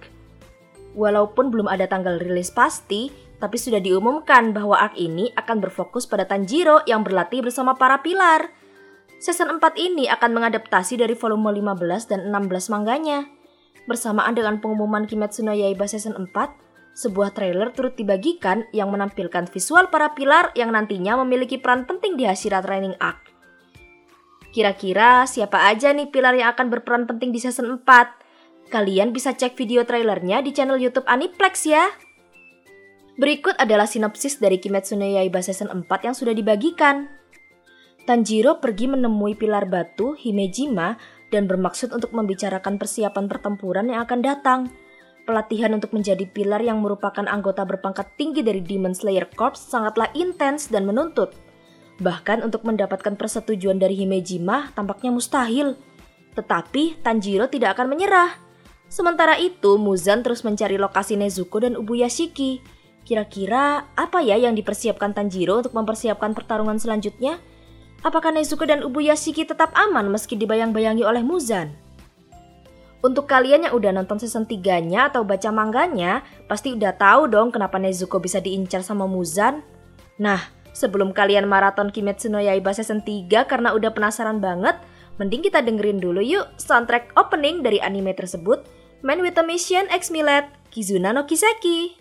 Walaupun belum ada tanggal rilis pasti, tapi sudah diumumkan bahwa arc ini akan berfokus pada Tanjiro yang berlatih bersama para pilar. Season 4 ini akan mengadaptasi dari volume 15 dan 16 mangganya. Bersamaan dengan pengumuman Kimetsu no Yaiba season 4, sebuah trailer turut dibagikan yang menampilkan visual para pilar yang nantinya memiliki peran penting di Hashira Training Arc. Kira-kira siapa aja nih pilar yang akan berperan penting di season 4? Kalian bisa cek video trailernya di channel YouTube Aniplex ya. Berikut adalah sinopsis dari Kimetsu no Yaiba season 4 yang sudah dibagikan. Tanjiro pergi menemui pilar batu Himejima dan bermaksud untuk membicarakan persiapan pertempuran yang akan datang. Pelatihan untuk menjadi pilar yang merupakan anggota berpangkat tinggi dari Demon Slayer Corps sangatlah intens dan menuntut. Bahkan untuk mendapatkan persetujuan dari Himejima tampaknya mustahil. Tetapi Tanjiro tidak akan menyerah. Sementara itu, Muzan terus mencari lokasi Nezuko dan Ubuyashiki. Kira-kira apa ya yang dipersiapkan Tanjiro untuk mempersiapkan pertarungan selanjutnya? Apakah Nezuko dan Ubuyashiki tetap aman meski dibayang-bayangi oleh Muzan? Untuk kalian yang udah nonton season 3-nya atau baca manganya, pasti udah tahu dong kenapa Nezuko bisa diincar sama Muzan. Nah, sebelum kalian maraton Kimetsu no Yaiba season 3 karena udah penasaran banget, mending kita dengerin dulu yuk soundtrack opening dari anime tersebut, Man with a Mission X Millet, Kizuna no Kiseki.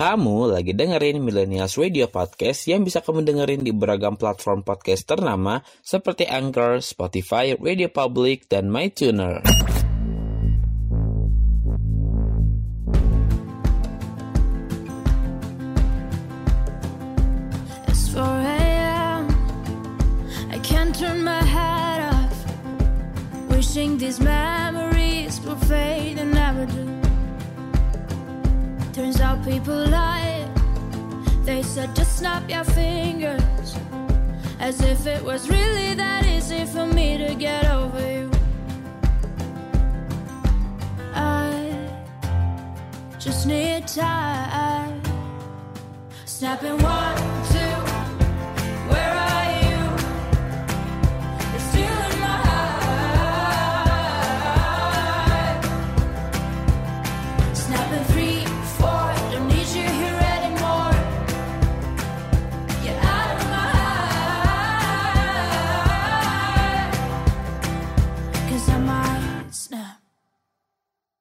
Kamu lagi dengerin Millennials Radio Podcast yang bisa kamu dengerin di beragam platform podcast ternama seperti Anchor, Spotify, Radio Public, dan MyTuner. It's 4 a.m. I can't turn my head off. Wishing these memories will fade and never do. Turns out people lie. They said just snap your fingers, as if it was really that easy for me to get over you. I just need time. Snapping 1, 2. Where are you? You're still in my heart. Snapping 3.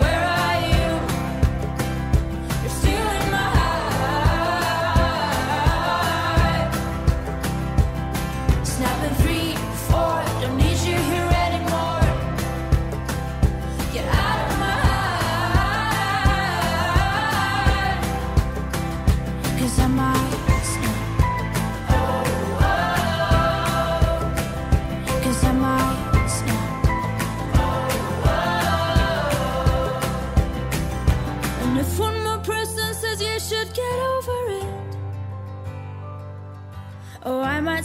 Where are you? Oh, I might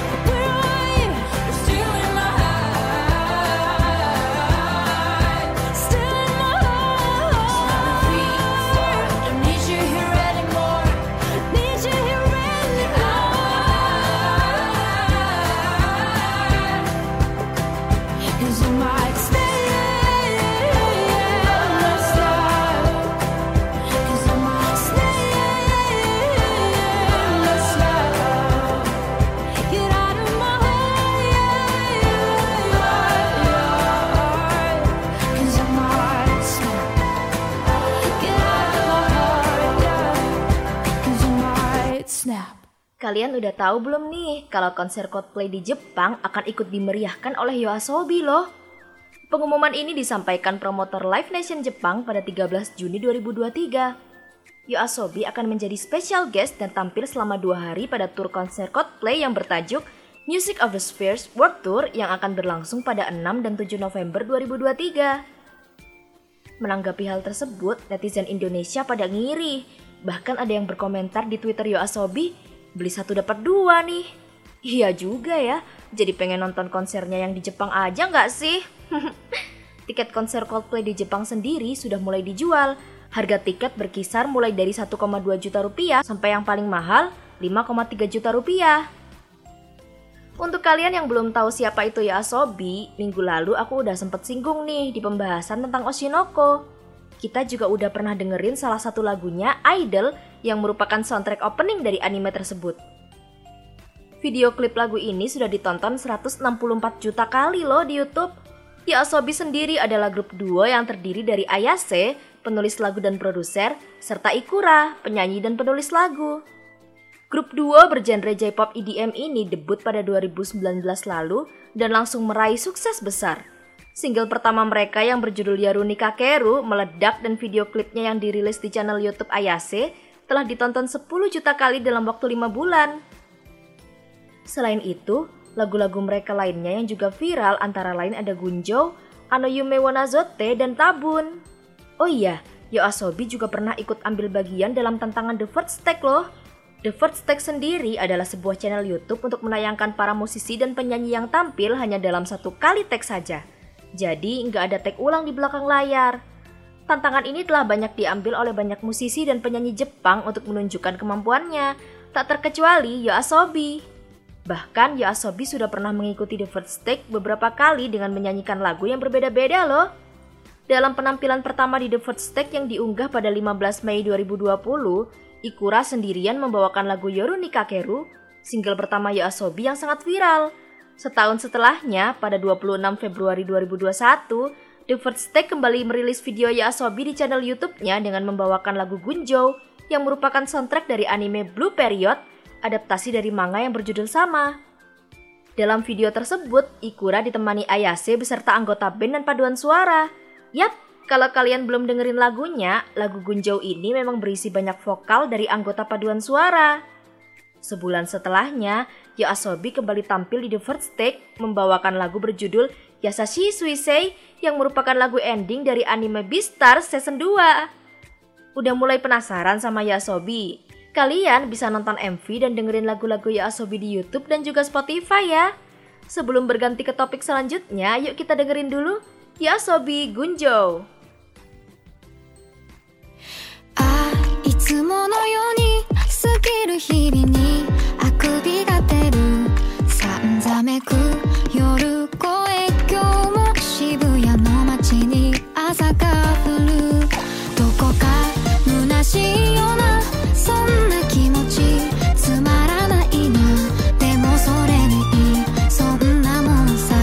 Where are you? You're still in my heart. Still in my heart. Snapping 3, 4, don't need you here anymore. Need you here anymore. 'Cause you might stay. You Kalian udah tahu belum nih kalau konser Coldplay di Jepang akan ikut dimeriahkan oleh YOASOBI loh. Pengumuman ini disampaikan promotor Live Nation Jepang pada 13 Juni 2023. YOASOBI akan menjadi special guest dan tampil selama 2 hari pada tur konser Coldplay yang bertajuk Music of the Spheres World Tour yang akan berlangsung pada 6 dan 7 November 2023. Menanggapi hal tersebut, netizen Indonesia pada ngiri. Bahkan ada yang berkomentar di Twitter YOASOBI, "Beli 1 dapat 2 nih." Iya juga ya, jadi pengen nonton konsernya yang di Jepang aja nggak sih? Tiket konser Coldplay di Jepang sendiri sudah mulai dijual. Harga tiket berkisar mulai dari 1,2 juta rupiah sampai yang paling mahal 5,3 juta rupiah. Untuk kalian yang belum tahu siapa itu YOASOBI, minggu lalu aku udah sempet singgung nih di pembahasan tentang Oshinoko. Kita juga udah pernah dengerin salah satu lagunya, Idol, yang merupakan soundtrack opening dari anime tersebut. Video klip lagu ini sudah ditonton 164 juta kali loh di YouTube. YOASOBI sendiri adalah grup duo yang terdiri dari Ayase, penulis lagu dan produser, serta Ikura, penyanyi dan penulis lagu. Grup duo bergenre J-pop EDM ini debut pada 2019 lalu dan langsung meraih sukses besar. Single pertama mereka yang berjudul Yaruni Kakeru meledak dan video klipnya yang dirilis di channel YouTube Ayase telah ditonton 10 juta kali dalam waktu 5 bulan. Selain itu, lagu-lagu mereka lainnya yang juga viral antara lain ada Gunjou, Ano Yume wa Nazote, dan Tabun. Oh iya, YOASOBI juga pernah ikut ambil bagian dalam tantangan The First Take loh. The First Take sendiri adalah sebuah channel YouTube untuk menayangkan para musisi dan penyanyi yang tampil hanya dalam 1 kali take saja. Jadi nggak ada take ulang di belakang layar. Tantangan ini telah banyak diambil oleh banyak musisi dan penyanyi Jepang untuk menunjukkan kemampuannya, tak terkecuali YOASOBI. Bahkan YOASOBI sudah pernah mengikuti The First Take beberapa kali dengan menyanyikan lagu yang berbeda-beda loh. Dalam penampilan pertama di The First Take yang diunggah pada 15 Mei 2020, Ikura sendirian membawakan lagu Yoruni Kakeru, single pertama YOASOBI yang sangat viral. Setahun setelahnya, pada 26 Februari 2021, The First Take kembali merilis video YOASOBI di channel YouTube-nya dengan membawakan lagu Gunjou yang merupakan soundtrack dari anime Blue Period, adaptasi dari manga yang berjudul sama. Dalam video tersebut, Ikura ditemani Ayase beserta anggota band dan paduan suara. Yap, kalau kalian belum dengerin lagunya, lagu Gunjou ini memang berisi banyak vokal dari anggota paduan suara. Sebulan setelahnya, YOASOBI kembali tampil di The First Take membawakan lagu berjudul Yasashii Suisei yang merupakan lagu ending dari anime Beastars Season 2. Udah mulai penasaran sama YOASOBI? Kalian bisa nonton MV dan dengerin lagu-lagu YOASOBI di YouTube dan juga Spotify ya. Sebelum berganti ke topik selanjutnya, yuk kita dengerin dulu YOASOBI Gunjou. Ah, itsumo no yoni 過ぎる日々に憧れるさんざめく夜声今も渋谷の街に朝が降るどこか虚しいようなそんな気持ちつまらないのでもそれでいいそんなもんさ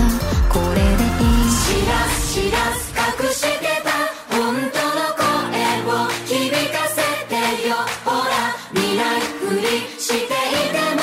これでいい知らし出す隠してた本当の声を響かせてよほら未来振りしていても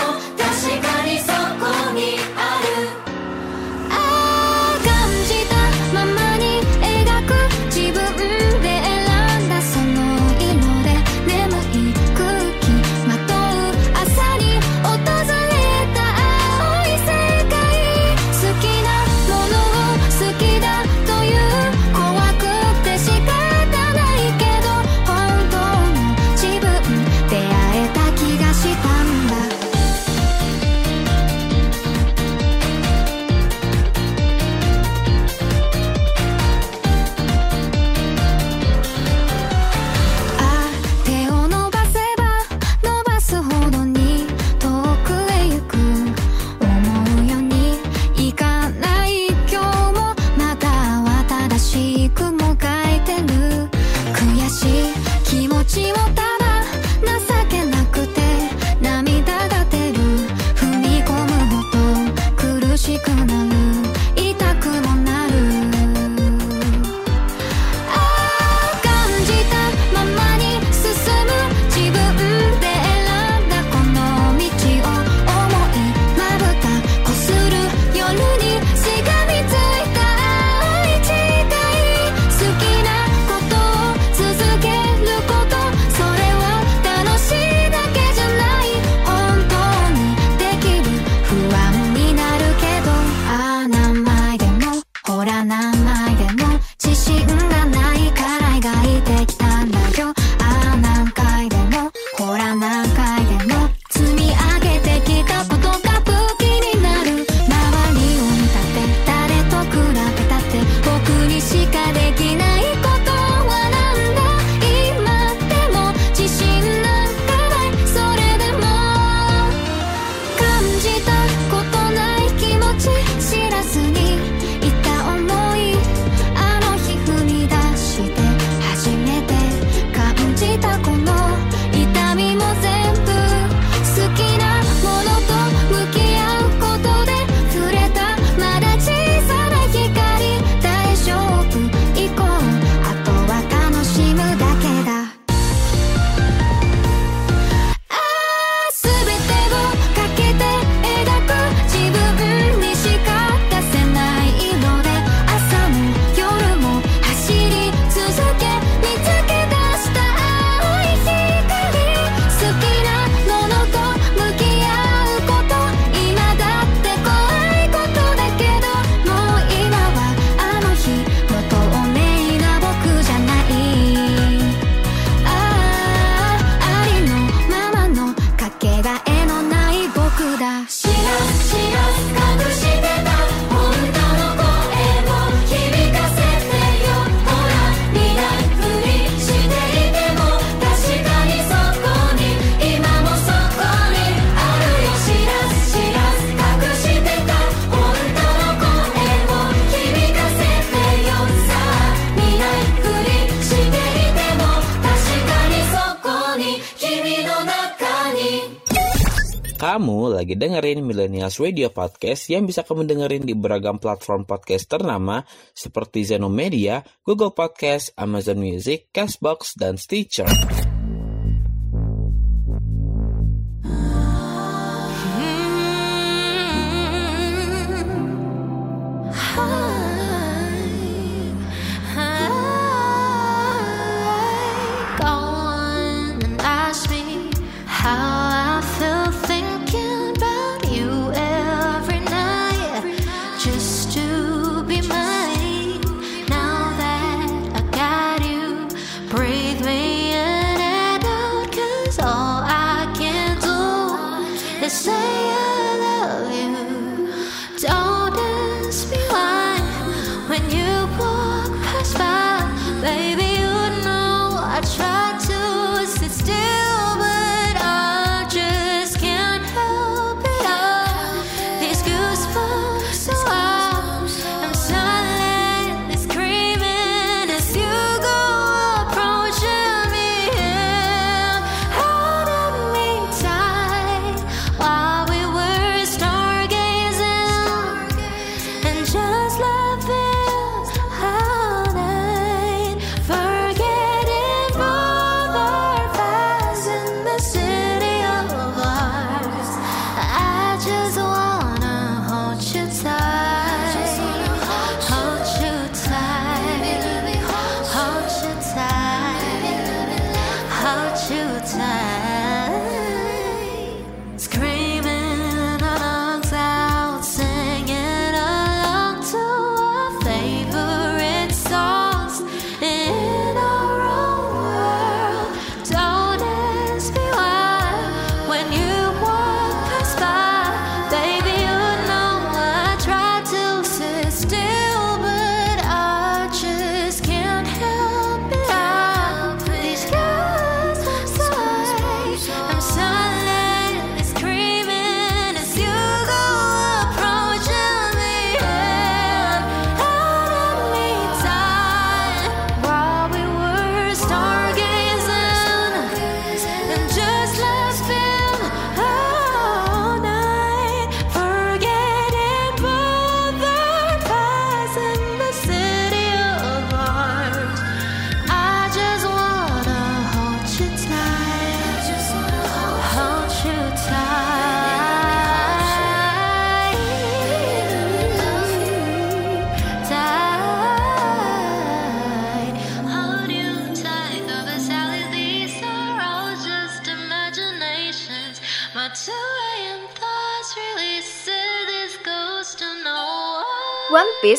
Kamu lagi dengerin Millennials Radio Podcast yang bisa kamu dengerin di beragam platform podcast ternama seperti Zeno Media, Google Podcast, Amazon Music, Castbox, dan Stitcher.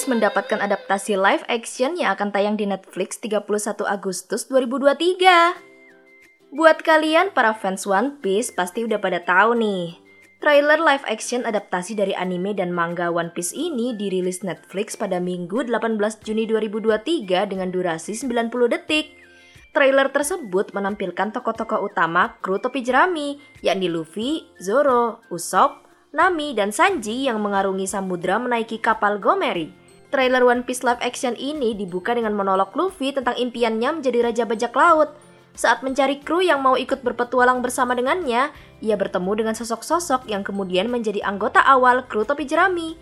Mendapatkan adaptasi live action yang akan tayang di Netflix 31 Agustus 2023. Buat kalian para fans One Piece pasti udah pada tahu nih. Trailer live action adaptasi dari anime dan manga One Piece ini dirilis Netflix pada Minggu 18 Juni 2023 dengan durasi 90 detik. Trailer tersebut menampilkan tokoh-tokoh utama kru topi jerami, yakni Luffy, Zoro, Usopp, Nami, dan Sanji yang mengarungi samudra menaiki kapal Gomeri. Trailer One Piece live action ini dibuka dengan monolog Luffy tentang impiannya menjadi raja bajak laut. Saat mencari kru yang mau ikut berpetualang bersama dengannya, ia bertemu dengan sosok-sosok yang kemudian menjadi anggota awal kru topi jerami.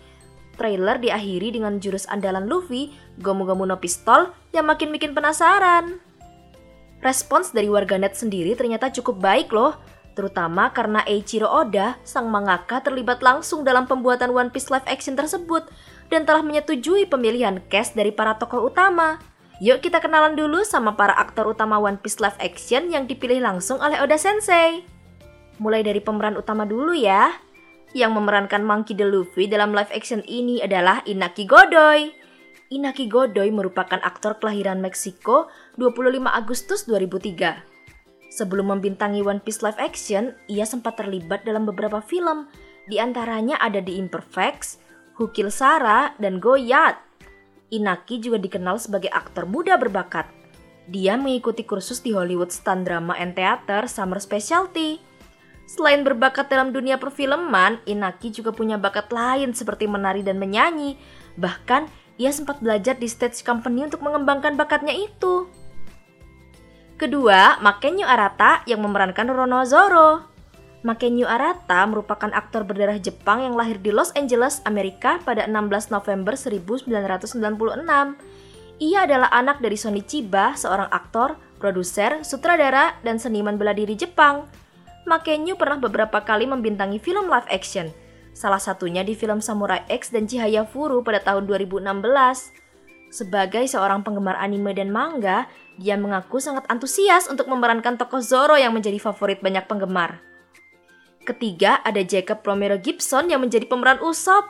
Trailer diakhiri dengan jurus andalan Luffy, Gomu-Gomu no Pistol, yang makin bikin penasaran. Respons dari warganet sendiri ternyata cukup baik loh. Terutama karena Eiichiro Oda, sang mangaka, terlibat langsung dalam pembuatan One Piece live action tersebut dan telah menyetujui pemilihan cast dari para tokoh utama. Yuk kita kenalan dulu sama para aktor utama One Piece live action yang dipilih langsung oleh Oda Sensei. Mulai dari pemeran utama dulu ya. Yang memerankan Monkey D. Luffy dalam live action ini adalah Inaki Godoy. Inaki Godoy merupakan aktor kelahiran Meksiko 25 Agustus 2003. Sebelum membintangi One Piece live action, ia sempat terlibat dalam beberapa film. Di antaranya ada The Imperfects, Who Killed Sarah, dan Goyat. Inaki juga dikenal sebagai aktor muda berbakat. Dia mengikuti kursus di Hollywood Stunt Drama and Theater Summer Specialty. Selain berbakat dalam dunia perfilman, Inaki juga punya bakat lain seperti menari dan menyanyi. Bahkan, ia sempat belajar di stage company untuk mengembangkan bakatnya itu. Kedua, Makenyo Arata yang memerankan Roronoa Zoro. Makenyu Arata merupakan aktor berdarah Jepang yang lahir di Los Angeles, Amerika pada 16 November 1996. Ia adalah anak dari Sony Chiba, seorang aktor, produser, sutradara, dan seniman bela diri Jepang. Makenyu pernah beberapa kali membintangi film live action, salah satunya di film Samurai X dan Chihaya Furu pada tahun 2016. Sebagai seorang penggemar anime dan manga, dia mengaku sangat antusias untuk memerankan tokoh Zoro yang menjadi favorit banyak penggemar. Ketiga, ada Jacob Romero Gibson yang menjadi pemeran Usopp.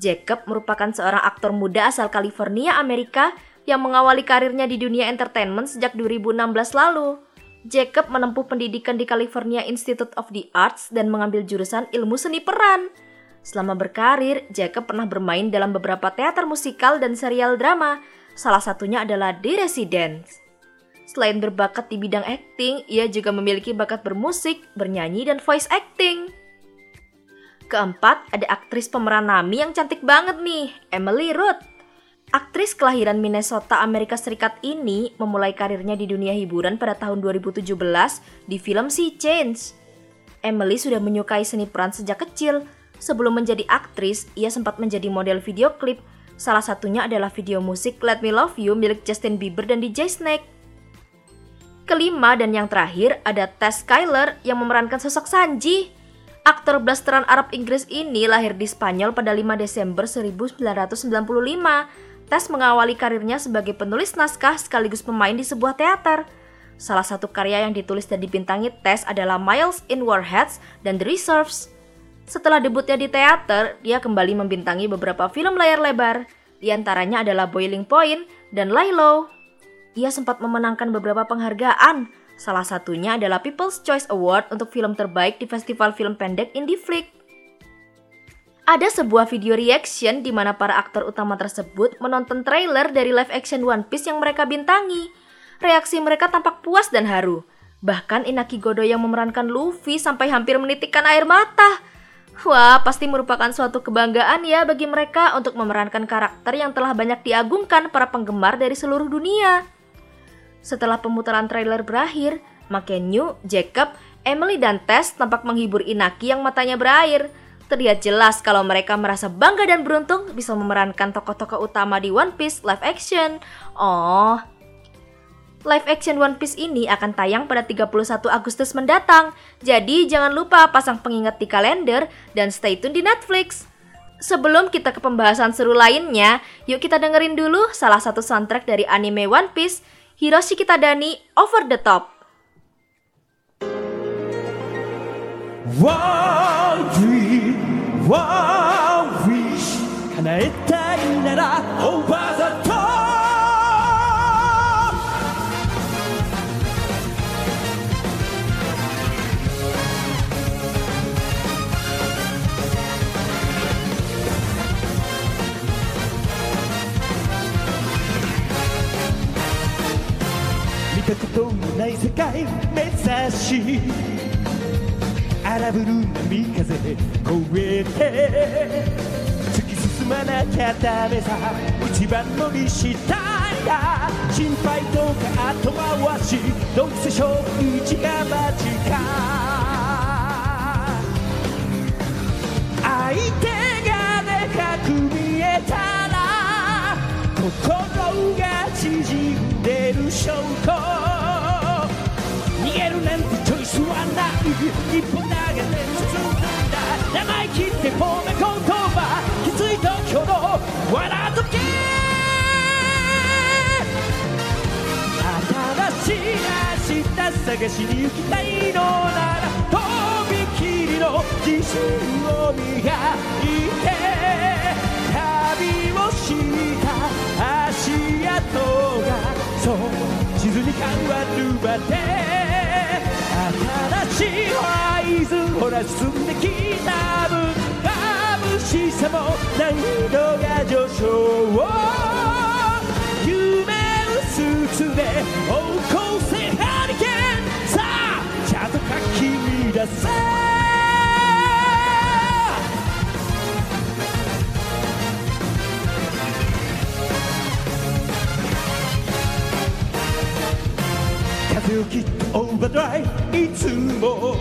Jacob merupakan seorang aktor muda asal California, Amerika yang mengawali karirnya di dunia entertainment sejak 2016 lalu. Jacob menempuh pendidikan di California Institute of the Arts dan mengambil jurusan ilmu seni peran. Selama berkarir, Jacob pernah bermain dalam beberapa teater musikal dan serial drama, salah satunya adalah The Residence. Selain berbakat di bidang akting, ia juga memiliki bakat bermusik, bernyanyi, dan voice acting. Keempat, ada aktris pemeran Nami yang cantik banget nih, Emily Root. Aktris kelahiran Minnesota, Amerika Serikat ini memulai karirnya di dunia hiburan pada tahun 2017 di film Sea Change. Emily sudah menyukai seni peran sejak kecil. Sebelum menjadi aktris, ia sempat menjadi model video klip. Salah satunya adalah video musik Let Me Love You milik Justin Bieber dan DJ Snake. Kelima dan yang terakhir, ada Tess Skyler yang memerankan sosok Sanji. Aktor blasteran Arab Inggris ini lahir di Spanyol pada 5 Desember 1995. Tess mengawali karirnya sebagai penulis naskah sekaligus pemain di sebuah teater. Salah satu karya yang ditulis dan dibintangi Tess adalah Miles in Warheads dan The Reserves. Setelah debutnya di teater, dia kembali membintangi beberapa film layar lebar. Di antaranya adalah Boiling Point dan Lie Low. Ia sempat memenangkan beberapa penghargaan, salah satunya adalah People's Choice Award untuk film terbaik di Festival Film Pendek IndieFlick. Ada sebuah video reaction di mana para aktor utama tersebut menonton trailer dari live action One Piece yang mereka bintangi. Reaksi mereka tampak puas dan haru. Bahkan Inaki Godo yang memerankan Luffy sampai hampir menitikkan air mata. Wah, pasti merupakan suatu kebanggaan ya bagi mereka untuk memerankan karakter yang telah banyak diagungkan para penggemar dari seluruh dunia. Setelah pemutaran trailer berakhir, Makenyu, Jacob, Emily, dan Tess tampak menghibur Inaki yang matanya berair. Terlihat jelas kalau mereka merasa bangga dan beruntung bisa memerankan tokoh-tokoh utama di One Piece live action. Oh. Live action One Piece ini akan tayang pada 31 Agustus mendatang. Jadi jangan lupa pasang pengingat di kalender dan stay tune di Netflix. Sebelum kita ke pembahasan seru lainnya, yuk kita dengerin dulu salah satu soundtrack dari anime One Piece, Hiroshi Kitadani, Over the Top. One dream, one wish, kanaetai nara over the top. Kita ketemu nai sekai metsashi, araburu nami kaze koete, tsuki susumana kata me sa, ichiban no ni shitai ga, shinpai to ka atomawashi, doutsu shou uchi ga machika. Aite ga dekaku mieta ra, kokoro ga chijideru shouko. 新しい明日探しに行きたいのなら飛び切りの自信を磨いて旅をした足跡がそう地図に変わるまで 私は伊豆ほら進んできた分眩しさも難度が上昇夢を薄くで追い越せハリケーンさあちゃんとかき乱せ 風を切ってオーバードライいつも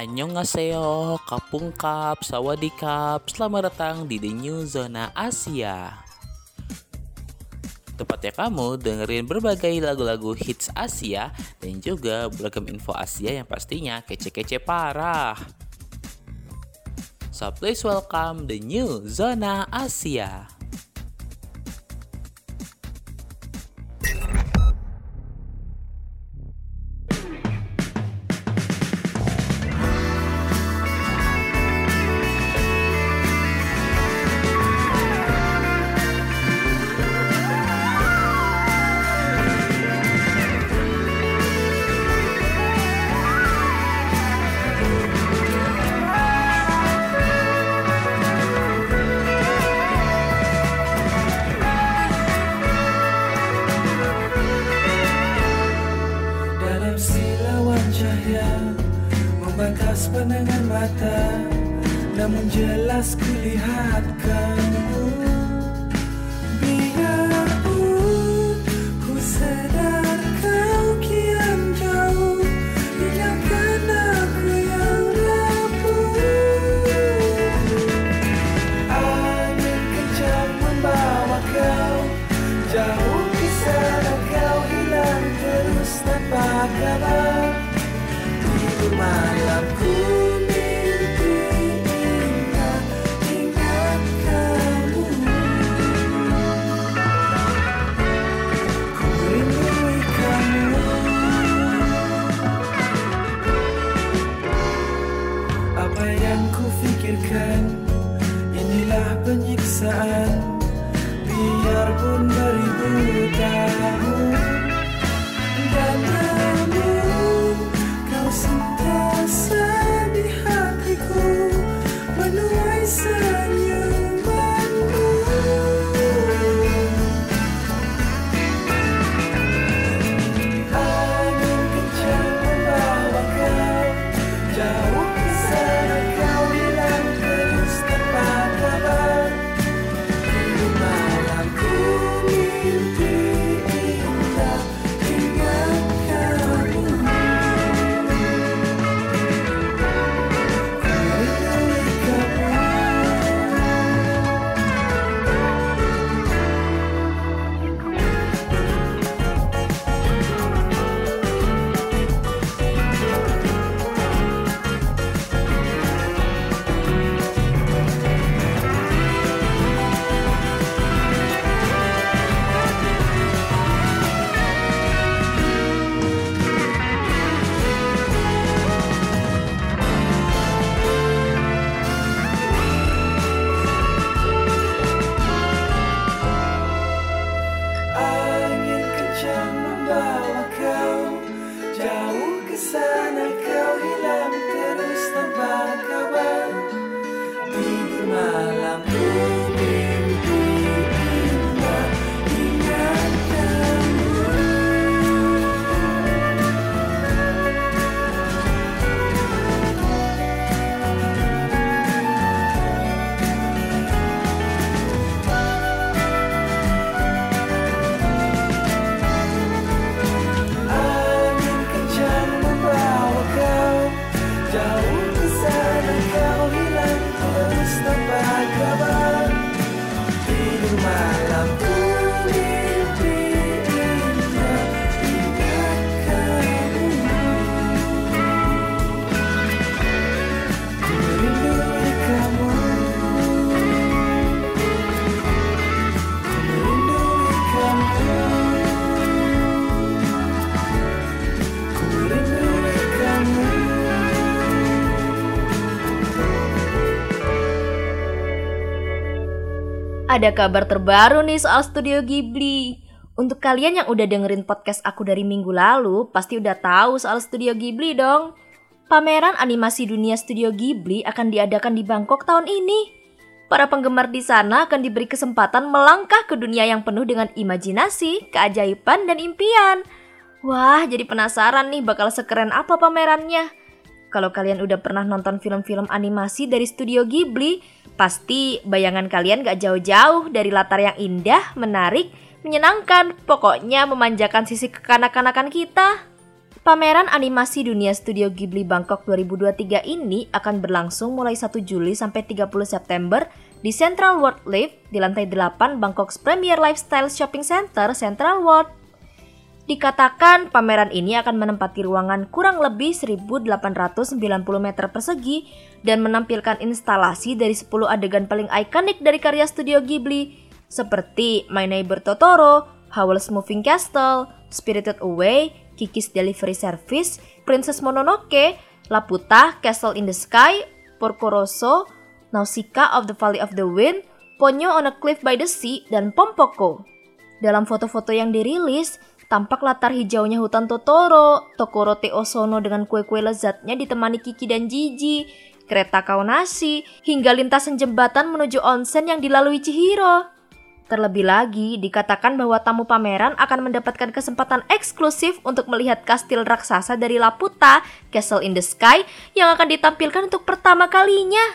Annyeonghaseyo, kapungkap, sawadikap, selamat datang di The New Zona Asia. Tempatnya kamu dengerin berbagai lagu-lagu hits Asia dan juga beragam info Asia yang pastinya kece-kece parah. So please welcome The New Zona Asia. Terima kasih. Ada kabar terbaru nih soal Studio Ghibli. Untuk kalian yang udah dengerin podcast aku dari minggu lalu, pasti udah tahu soal Studio Ghibli dong. Pameran animasi dunia Studio Ghibli akan diadakan di Bangkok tahun ini. Para penggemar di sana akan diberi kesempatan melangkah ke dunia yang penuh dengan imajinasi, keajaiban, dan impian. Wah, jadi penasaran nih bakal sekeren apa pamerannya. Kalau kalian udah pernah nonton film-film animasi dari Studio Ghibli, pasti bayangan kalian gak jauh-jauh dari latar yang indah, menarik, menyenangkan, pokoknya memanjakan sisi kekanak-kanakan kita. Pameran animasi dunia Studio Ghibli Bangkok 2023 ini akan berlangsung mulai 1 Juli sampai 30 September di Central World Live di lantai 8 Bangkok's Premier Lifestyle Shopping Center, Central World. Dikatakan pameran ini akan menempati ruangan kurang lebih 1.890 meter persegi dan menampilkan instalasi dari 10 adegan paling ikonik dari karya Studio Ghibli seperti My Neighbor Totoro, Howl's Moving Castle, Spirited Away, Kiki's Delivery Service, Princess Mononoke, Laputa, Castle in the Sky, Porco Rosso, Nausicaa of the Valley of the Wind, Ponyo on a Cliff by the Sea, dan Pompoko. Dalam foto-foto yang dirilis, tampak latar hijaunya hutan Totoro, toko Rote Osono dengan kue-kue lezatnya ditemani Kiki dan Gigi, kereta Kaunashi, hingga lintasan jembatan menuju onsen yang dilalui Chihiro. Terlebih lagi, dikatakan bahwa tamu pameran akan mendapatkan kesempatan eksklusif untuk melihat kastil raksasa dari Laputa, Castle in the Sky, yang akan ditampilkan untuk pertama kalinya.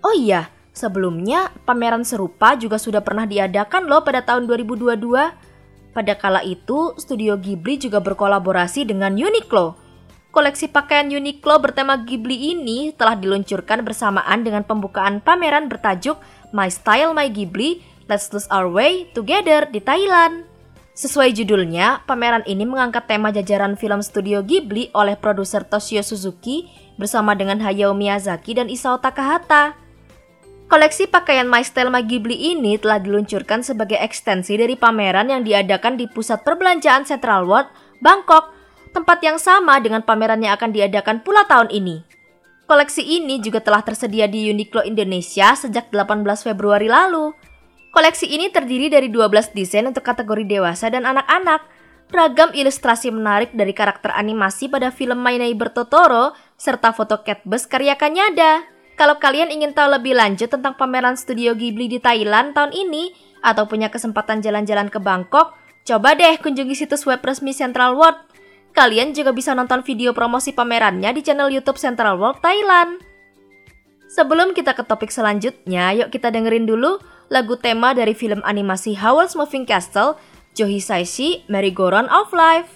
Oh iya, sebelumnya pameran serupa juga sudah pernah diadakan loh pada tahun 2022. Pada kala itu, Studio Ghibli juga berkolaborasi dengan Uniqlo. Koleksi pakaian Uniqlo bertema Ghibli ini telah diluncurkan bersamaan dengan pembukaan pameran bertajuk My Style My Ghibli, Let's Lose Our Way Together di Thailand. Sesuai judulnya, pameran ini mengangkat tema jajaran film Studio Ghibli oleh produser Toshio Suzuki bersama dengan Hayao Miyazaki dan Isao Takahata. Koleksi pakaian My Style My Ghibli ini telah diluncurkan sebagai ekstensi dari pameran yang diadakan di pusat perbelanjaan Central World, Bangkok, tempat yang sama dengan pameran yang akan diadakan pula tahun ini. Koleksi ini juga telah tersedia di Uniqlo Indonesia sejak 18 Februari lalu. Koleksi ini terdiri dari 12 desain untuk kategori dewasa dan anak-anak, ragam ilustrasi menarik dari karakter animasi pada film My Neighbor Totoro, serta foto Catbus karya Kanyada. Kalau kalian ingin tahu lebih lanjut tentang pameran Studio Ghibli di Thailand tahun ini atau punya kesempatan jalan-jalan ke Bangkok, coba deh kunjungi situs web resmi Central World. Kalian juga bisa nonton video promosi pamerannya di channel YouTube Central World Thailand. Sebelum kita ke topik selanjutnya, yuk kita dengerin dulu lagu tema dari film animasi Howl's Moving Castle, Joe Hisaishi, Merry Go Round of Life.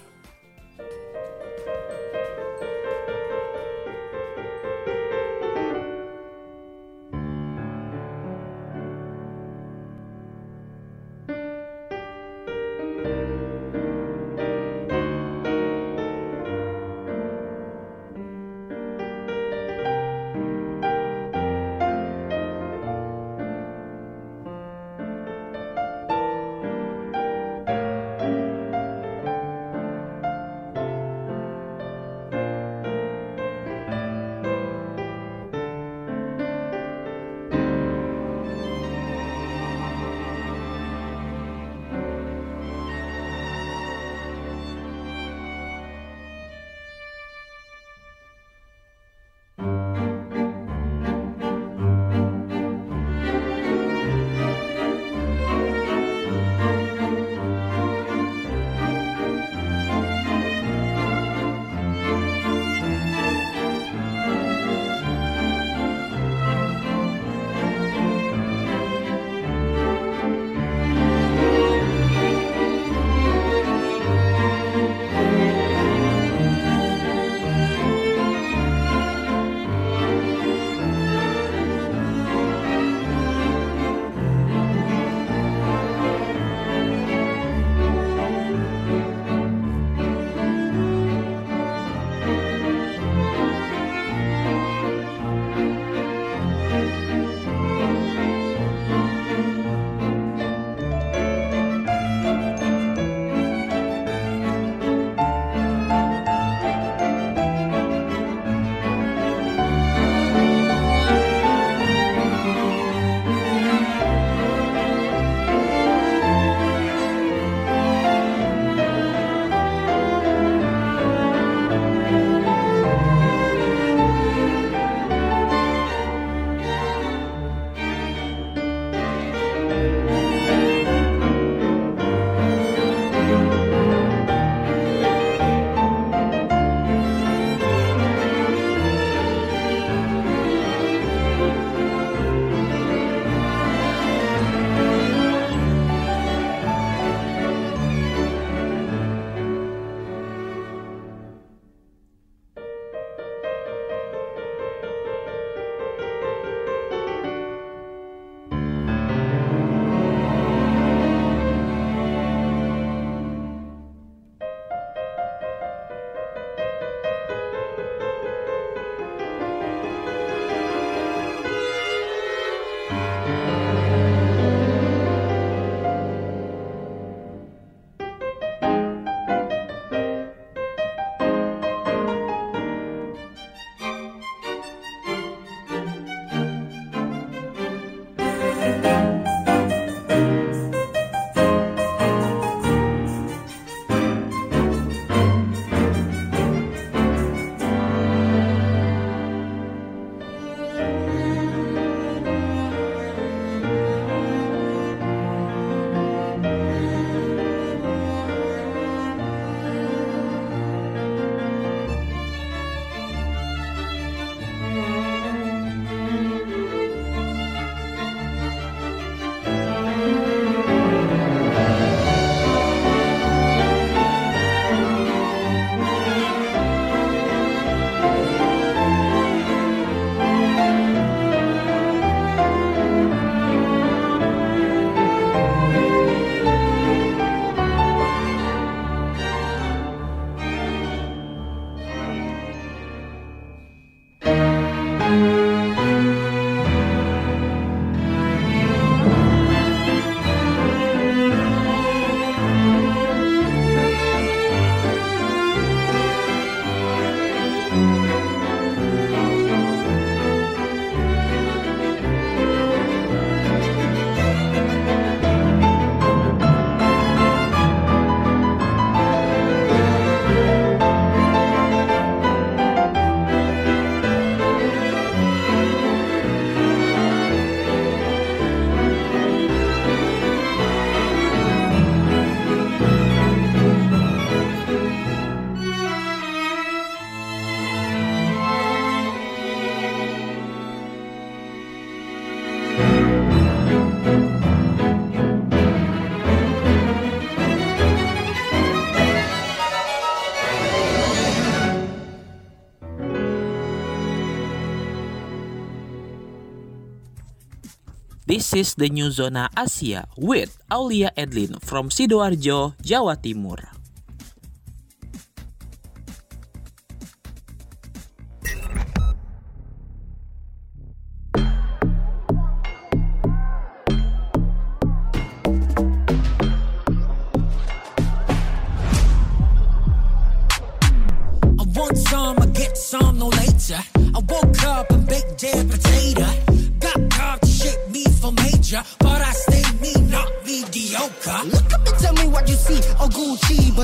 This is the new Zona Asia with Aulia Edlin from Sidoarjo, Jawa Timur.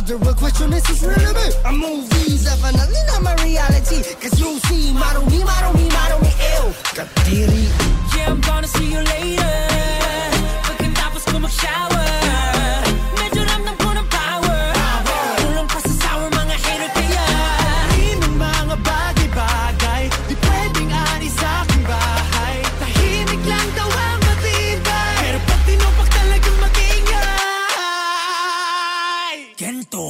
The real question is, it's really me. A movie's definitely not my reality. Cause you see, I don't need ill. Got theory. Yeah, I'm gonna see you later. Fucking apples come a shower. Major, I'm the one power. Pulang proses sour, mga hater kaya. Di ng mga bagay-bagay. Di pwedeng ari sa aking bahay. Tahimik lang daw ang matibay. Pero pati no, pag talagang mag-ingay. Gento,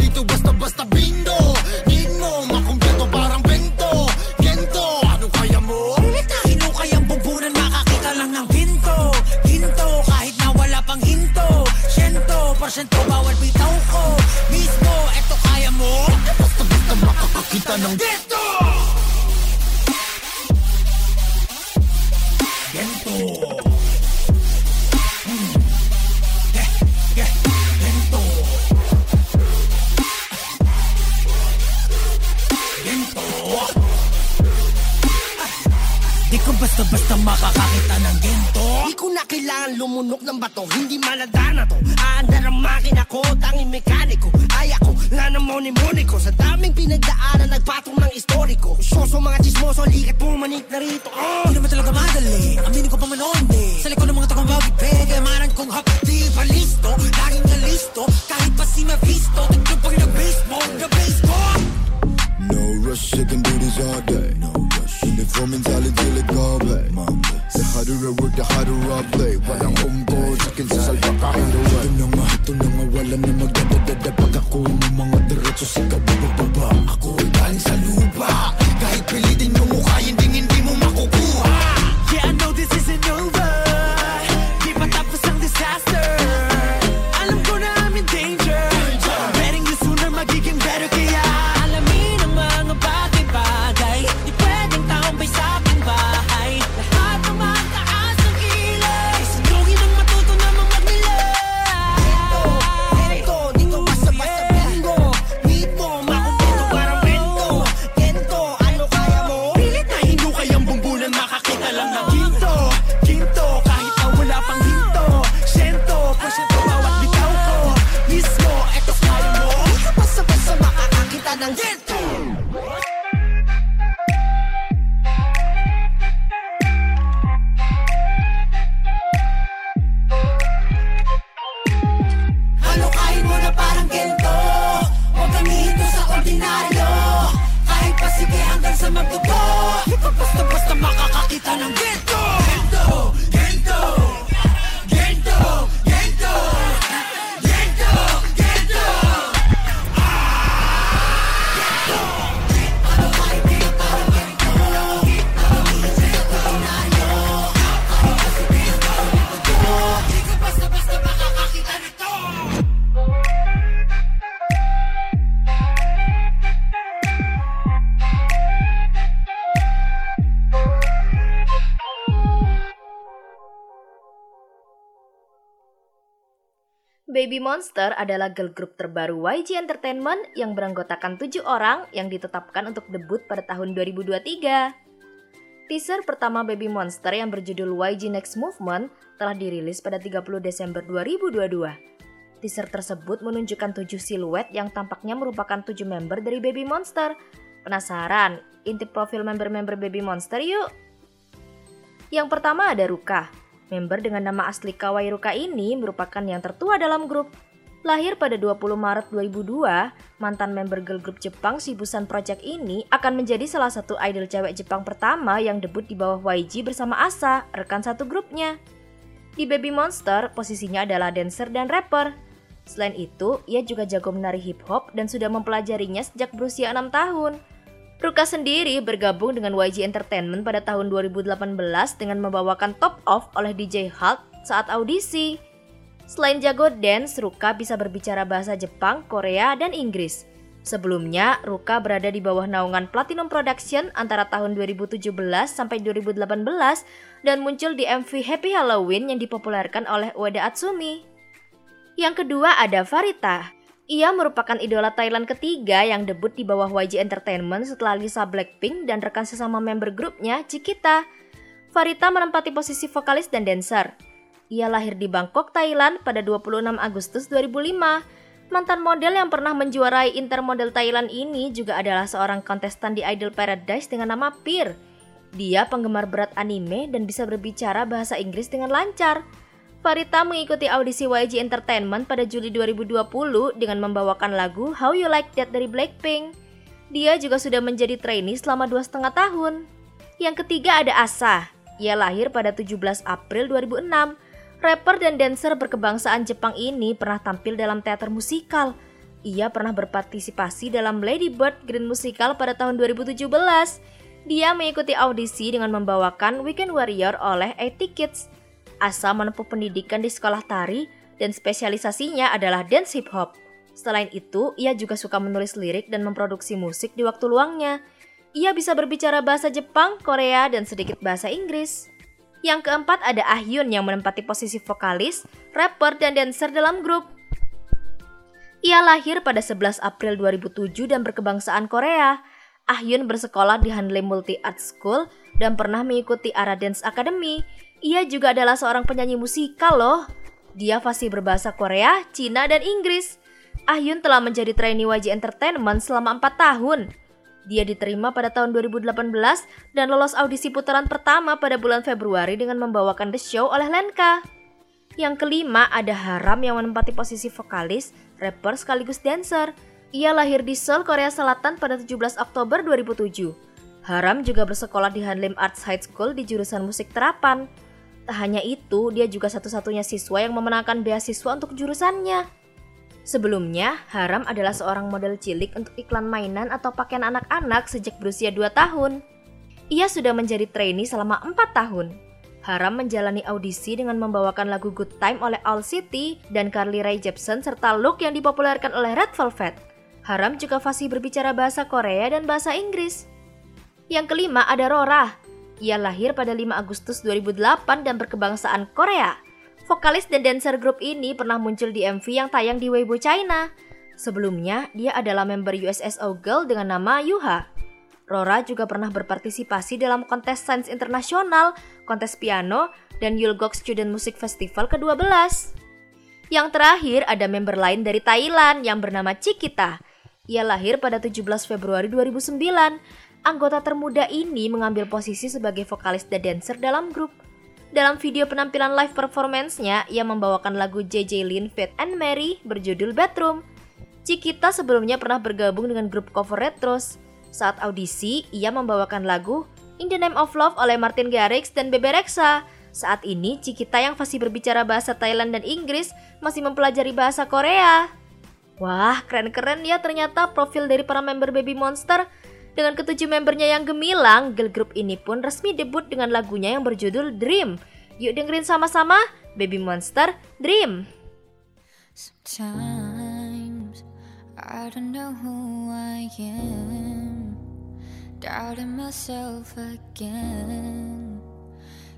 dito basta-basta bindo. Dino, makumpleto parang bento. Gento, ano kaya mo? Ngunit kahino kayang bubunan, makakita lang ng ginto, kahit na wala pang hinto. 100% bawal bitaw ko. Mismo, eto kaya mo? Basta-basta makakakita ng Gento. Basta makakakita ng ginto. Di ko na kailangan lumunok ng bato. Hindi maladana to. Aandar ang makina ko, tanging mekaniko. Ay ako, lana moni-moni ko. Sa daming pinagdaanan, nagpatong ng istoriko. Soso mga chismoso, likat pumanik na rito. Hindi naman talaga madali, aminin ko pa man onde. Sa likod ng mga takong bagit pe, kaya maran kong hapdi. Palisto, laging nalisto. Kahit pa si Mephisto, tignan pag nag-baseball, nag-baseball. No rush, I can do this all day. No uniform mentality like Bae. The harder I work, the harder I play. Walang umbo, sakin sasalba kahit away. Ito na nga, wala na magdadadada. Pag ako ng mga diretso sa kabababa. Ako ay galing sa lupa. Kahit pilitin yung mukha, hindi mo makukuha. Yeah, I know this isn't over. Di patapos ang disaster. Alam ko na I'm in danger. Betting you sooner magiging better kaya. Alamin ang mga bagay-bagay. May sa aking bahay. Lahat ng mataas ng kilay. Sinugin ang matuto na magnilay. Gento, di ko basta-basta bingo. Meet mo, makumpito parang bento. Gento, ano kaya mo? Pilit na hino kayang bumbunan. Makakita lang ng ginto. Kahit na wala pang hinto. 100% bawat bitaw ko. Mismo, eto kaya mo. Di ka basta-basta makakakita ng ginto. Basta-basta makakakita ng Gento. Ano kahit di ka parang Gento? Ano kahit di ka tunanyo? Kahit kasi di ka parang Gento? Di ka basta-basta makakakita nito. Baby Monster adalah girl group terbaru YG Entertainment yang beranggotakan 7 orang yang ditetapkan untuk debut pada tahun 2023. Teaser pertama Baby Monster yang berjudul YG Next Movement telah dirilis pada 30 Desember 2022. Teaser tersebut menunjukkan 7 siluet yang tampaknya merupakan 7 member dari Baby Monster. Penasaran? Intip profil member-member Baby Monster yuk! Yang pertama ada Ruka. Member dengan nama asli Kawai Ruka ini merupakan yang tertua dalam grup. Lahir pada 20 Maret 2002, mantan member girl group Jepang Shibusan Project ini akan menjadi salah satu idol cewek Jepang pertama yang debut di bawah YG bersama Asa, rekan satu grupnya. Di Baby Monster, posisinya adalah dancer dan rapper. Selain itu, ia juga jago menari hip hop dan sudah mempelajarinya sejak berusia 6 tahun. Ruka sendiri bergabung dengan YG Entertainment pada tahun 2018 dengan membawakan Top Off oleh DJ Halt saat audisi. Selain jago dance, Ruka bisa berbicara bahasa Jepang, Korea, dan Inggris. Sebelumnya, Ruka berada di bawah naungan Platinum Production antara tahun 2017 sampai 2018 dan muncul di MV Happy Halloween yang dipopulerkan oleh Ueda Atsumi. Yang kedua ada Farita. Ia merupakan idola Thailand ketiga yang debut di bawah YG Entertainment setelah Lisa Blackpink dan rekan sesama member grupnya, Jikita. Farita menempati posisi vokalis dan dancer. Ia lahir di Bangkok, Thailand pada 26 Agustus 2005. Mantan model yang pernah menjuarai Intermodel Thailand ini juga adalah seorang kontestan di Idol Paradise dengan nama Peer. Dia penggemar berat anime dan bisa berbicara bahasa Inggris dengan lancar. Farita mengikuti audisi YG Entertainment pada Juli 2020 dengan membawakan lagu How You Like That dari Blackpink. Dia juga sudah menjadi trainee selama 2,5 tahun. Yang ketiga ada Asa. Ia lahir pada 17 April 2006. Rapper dan dancer berkebangsaan Jepang ini pernah tampil dalam teater musikal. Ia pernah berpartisipasi dalam Lady Bird Green Musical pada tahun 2017. Dia mengikuti audisi dengan membawakan Weekend Warrior oleh 80 Kids. Asa menempuh pendidikan di sekolah tari dan spesialisasinya adalah dance hip hop. Selain itu, ia juga suka menulis lirik dan memproduksi musik di waktu luangnya. Ia bisa berbicara bahasa Jepang, Korea, dan sedikit bahasa Inggris. Yang keempat ada Ahyun yang menempati posisi vokalis, rapper, dan dancer dalam grup. Ia lahir pada 11 April 2007 dan berkebangsaan Korea. Ahyun bersekolah di Hanle Multi Art School dan pernah mengikuti Ara Dance Academy. Ia juga adalah seorang penyanyi musikal loh. Dia fasih berbahasa Korea, Cina, dan Inggris. Ahyun telah menjadi trainee YG Entertainment selama 4 tahun. Dia diterima pada tahun 2018 dan lolos audisi putaran pertama pada bulan Februari dengan membawakan The Show oleh Lenka. Yang kelima ada Haram yang menempati posisi vokalis, rapper sekaligus dancer. Ia lahir di Seoul, Korea Selatan pada 17 Oktober 2007. Haram juga bersekolah di Hanlim Arts High School di jurusan musik terapan. Tak hanya itu, dia juga satu-satunya siswa yang memenangkan beasiswa untuk jurusannya. Sebelumnya, Haram adalah seorang model cilik untuk iklan mainan atau pakaian anak-anak sejak berusia 2 tahun. Ia sudah menjadi trainee selama 4 tahun. Haram menjalani audisi dengan membawakan lagu Good Time oleh All City dan Carly Rae Jepsen serta Look yang dipopulerkan oleh Red Velvet. Haram juga fasih berbicara bahasa Korea dan bahasa Inggris. Yang kelima ada Rora. Ia lahir pada 5 Agustus 2008 dan berkebangsaan Korea. Vokalis dan dancer grup ini pernah muncul di MV yang tayang di Weibo China. Sebelumnya, dia adalah member USSO Girl dengan nama Yuha. Rora juga pernah berpartisipasi dalam kontes sains internasional, kontes piano, dan Yulgok Student Music Festival ke-12. Yang terakhir ada member lain dari Thailand yang bernama Jikita. Ia lahir pada 17 Februari 2009. Anggota termuda ini mengambil posisi sebagai vokalis dan dancer dalam grup. Dalam video penampilan live performance-nya, ia membawakan lagu JJ Lin Fate and Mary berjudul Bedroom. Jikita sebelumnya pernah bergabung dengan grup cover Retros. Saat audisi, ia membawakan lagu In the Name of Love oleh Martin Garrix dan Bebe Rexha. Saat ini, Jikita yang fasih berbicara bahasa Thailand dan Inggris masih mempelajari bahasa Korea. Wah, keren-keren ya ternyata profil dari para member Baby Monster. Dengan ketujuh membernya yang gemilang, girl group ini pun resmi debut dengan lagunya yang berjudul Dream. Yuk dengerin sama-sama Baby Monster Dream. Sometimes I don't know who I am, doubting myself again,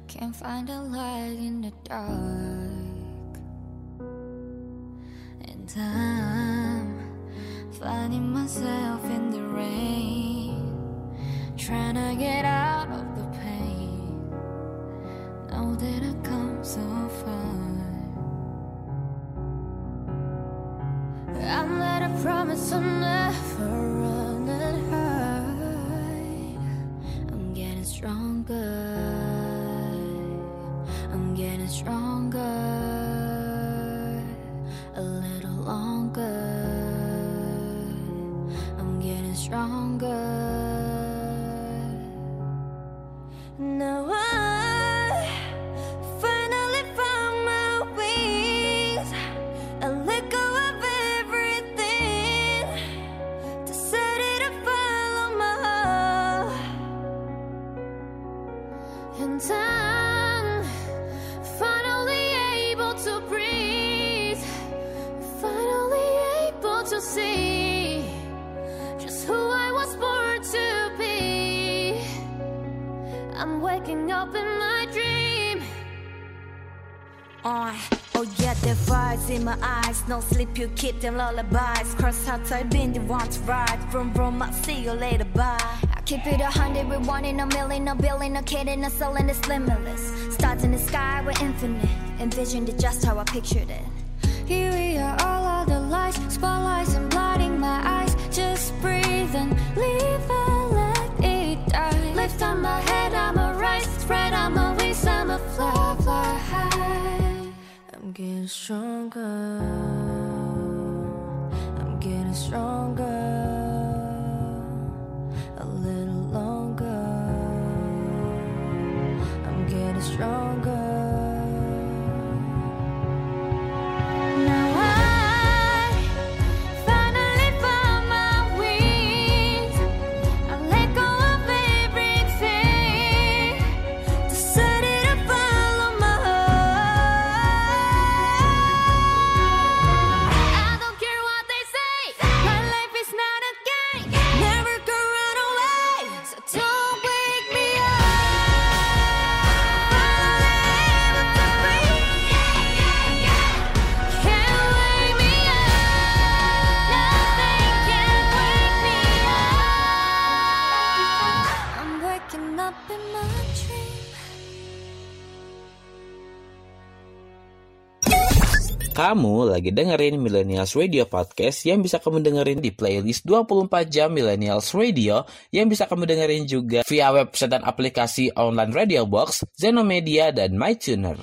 can't find a light in the dark, and I'm finding myself in the rain, trying to get out of the pain, now that I've come so far. I made a promise I'll never run and hide. I'm getting stronger, I'm getting stronger, a little longer, I'm getting stronger. Now I finally found my wings and let go of everything, decided to follow my heart. see just who I was born to be. I'm waking up in my dream. Oh yeah, the fires in my eyes. No sleep, you keep them lullabies. Cross hearts, I've been the one to ride. Vroom, I'll see you later, bye. I keep it 100 with 1 in a million, a billion, a kid in a soul, and it's limitless. Stars in the sky were infinite. Envisioned it just how I pictured it. Here we are, all of the lights, spotlights, and blinding my eyes. Just breathe and leave and let it die. Lift on my head, I'ma rise. Spread on my wings, I'ma fly, fly high. I'm getting stronger, I'm getting stronger, a little longer, I'm getting stronger. Kamu lagi dengerin Millennials Radio Podcast yang bisa kamu dengerin di playlist 24 jam Millennials Radio yang bisa kamu dengerin juga via website dan aplikasi online Radio Box, Zenomedia, dan MyTuner.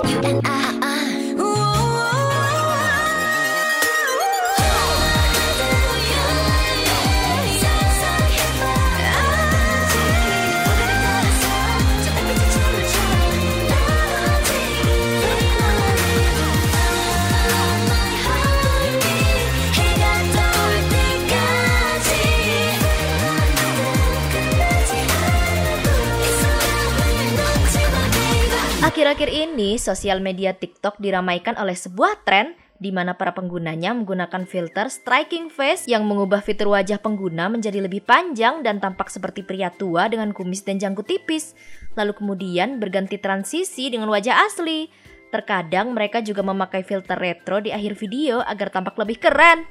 You and I. Akhir-akhir ini, sosial media TikTok diramaikan oleh sebuah tren di mana para penggunanya menggunakan filter striking face yang mengubah fitur wajah pengguna menjadi lebih panjang dan tampak seperti pria tua dengan kumis dan janggut tipis, lalu kemudian berganti transisi dengan wajah asli. Terkadang mereka juga memakai filter retro di akhir video agar tampak lebih keren.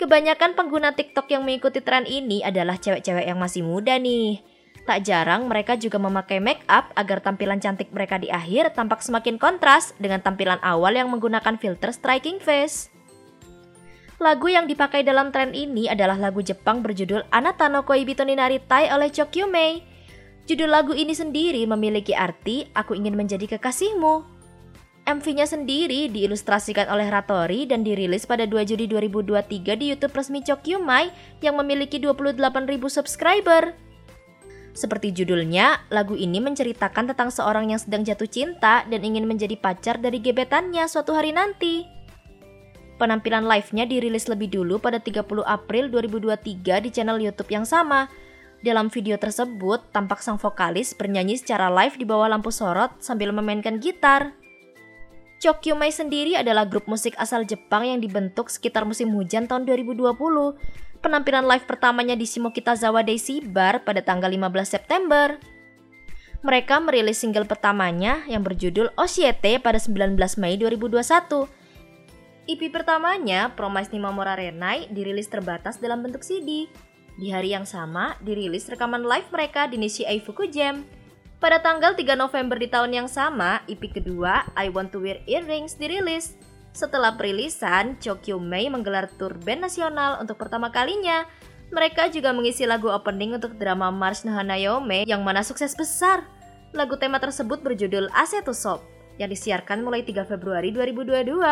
Kebanyakan pengguna TikTok yang mengikuti tren ini adalah cewek-cewek yang masih muda nih. Tak jarang mereka juga memakai make up agar tampilan cantik mereka di akhir tampak semakin kontras dengan tampilan awal yang menggunakan filter striking face. Lagu yang dipakai dalam tren ini adalah lagu Jepang berjudul Anata no Koibito ni Naritai oleh Chokyumei. Judul lagu ini sendiri memiliki arti Aku Ingin Menjadi Kekasihmu. MV-nya sendiri diilustrasikan oleh Ratori dan dirilis pada 2 Juli 2023 di YouTube resmi Chokyumei yang memiliki 28.000 subscriber. Seperti judulnya, lagu ini menceritakan tentang seorang yang sedang jatuh cinta dan ingin menjadi pacar dari gebetannya suatu hari nanti. Penampilan live-nya dirilis lebih dulu pada 30 April 2023 di channel YouTube yang sama. Dalam video tersebut, tampak sang vokalis bernyanyi secara live di bawah lampu sorot sambil memainkan gitar. Chokyumei sendiri adalah grup musik asal Jepang yang dibentuk sekitar musim hujan tahun 2020. Penampilan live pertamanya di Shimokitazawa Daisy Bar pada tanggal 15 September. Mereka merilis single pertamanya yang berjudul Oshiete pada 19 Mei 2021. EP pertamanya, Promise ni Mamora Renai, dirilis terbatas dalam bentuk CD. Di hari yang sama, dirilis rekaman live mereka di Nishi-ei Fukujam. Pada tanggal 3 November di tahun yang sama, EP kedua, I Want to Wear Earrings, dirilis. Setelah perilisan, Chokyumei menggelar tur band nasional untuk pertama kalinya. Mereka juga mengisi lagu opening untuk drama March no Hanayome yang mana sukses besar. Lagu tema tersebut berjudul Ase to Sob yang disiarkan mulai 3 Februari 2022.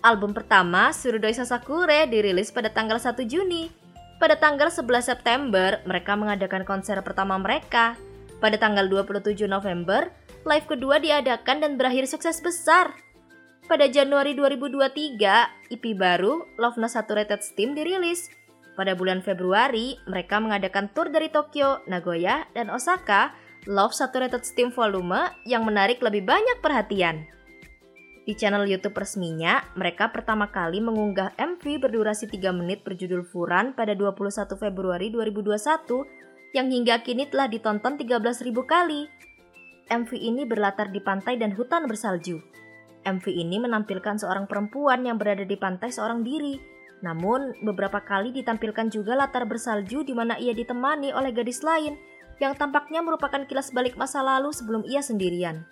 Album pertama, Surudoi Sasakure, dirilis pada tanggal 1 Juni. Pada tanggal 11 September, mereka mengadakan konser pertama mereka. Pada tanggal 27 November, live kedua diadakan dan berakhir sukses besar. Pada Januari 2023, EP baru Love No Saturated Steam dirilis. Pada bulan Februari, mereka mengadakan tur dari Tokyo, Nagoya, dan Osaka Love Saturated Steam volume yang menarik lebih banyak perhatian. Di channel YouTube resminya, mereka pertama kali mengunggah MV berdurasi 3 menit berjudul Furan pada 21 Februari 2021 yang hingga kini telah ditonton 13.000 kali. MV ini berlatar di pantai dan hutan bersalju. MV ini menampilkan seorang perempuan yang berada di pantai seorang diri. Namun, beberapa kali ditampilkan juga latar bersalju di mana ia ditemani oleh gadis lain yang tampaknya merupakan kilas balik masa lalu sebelum ia sendirian.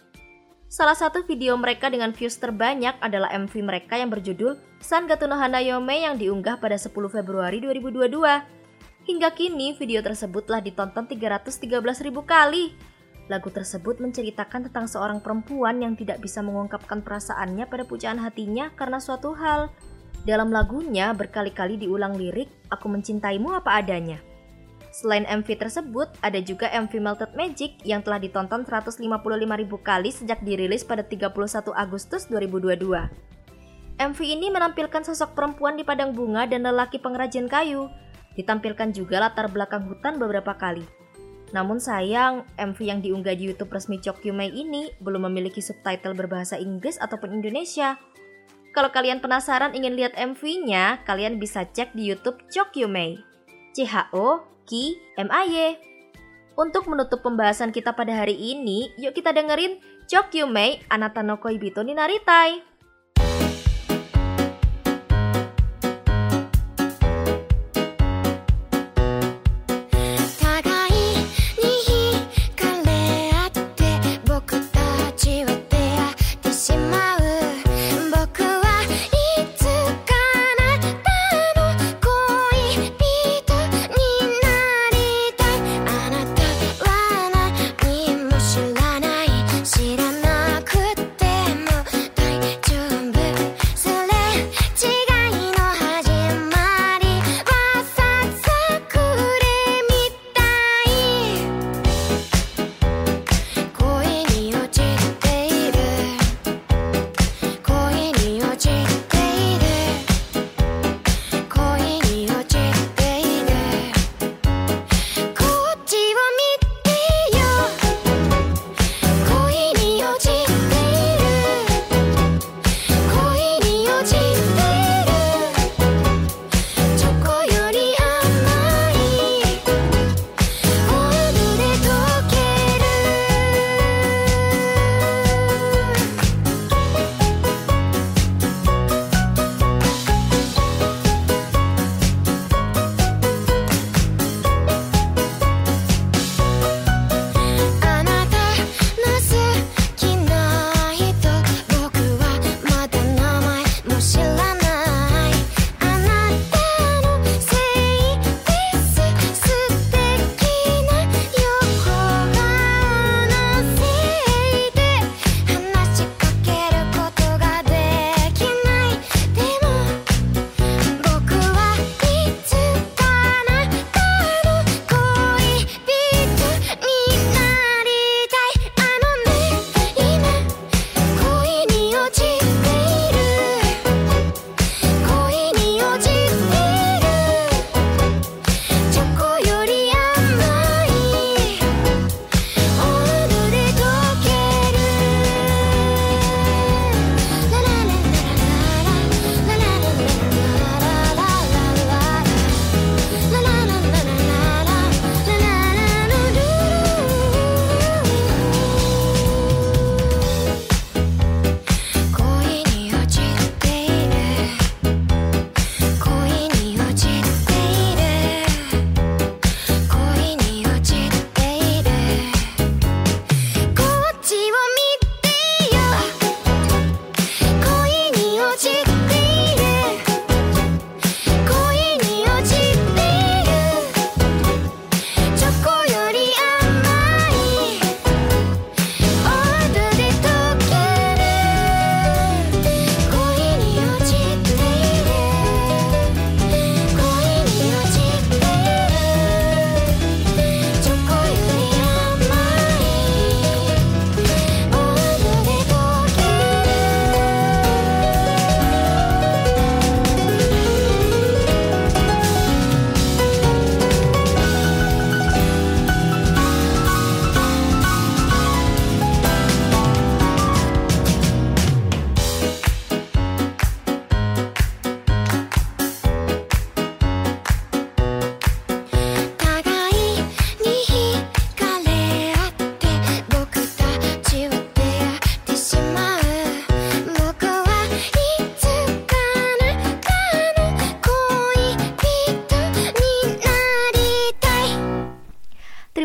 Salah satu video mereka dengan views terbanyak adalah MV mereka yang berjudul San Gato no Hanayome yang diunggah pada 10 Februari 2022. Hingga kini, video tersebut telah ditonton 313.000 kali. Lagu tersebut menceritakan tentang seorang perempuan yang tidak bisa mengungkapkan perasaannya pada pujaan hatinya karena suatu hal. Dalam lagunya, berkali-kali diulang lirik, Aku Mencintaimu Apa Adanya. Selain MV tersebut, ada juga MV Melted Magic yang telah ditonton 155.000 kali sejak dirilis pada 31 Agustus 2022. MV ini menampilkan sosok perempuan di padang bunga dan lelaki pengrajin kayu. Ditampilkan juga latar belakang hutan beberapa kali. Namun sayang, MV yang diunggah di YouTube resmi Chokyumei ini belum memiliki subtitle berbahasa Inggris ataupun Indonesia. Kalau kalian penasaran ingin lihat MV-nya, kalian bisa cek di YouTube Chokyumei. CHOKYUMEI. Untuk menutup pembahasan kita pada hari ini, yuk kita dengerin Chokyumei Anata no Koibito ni Naritai.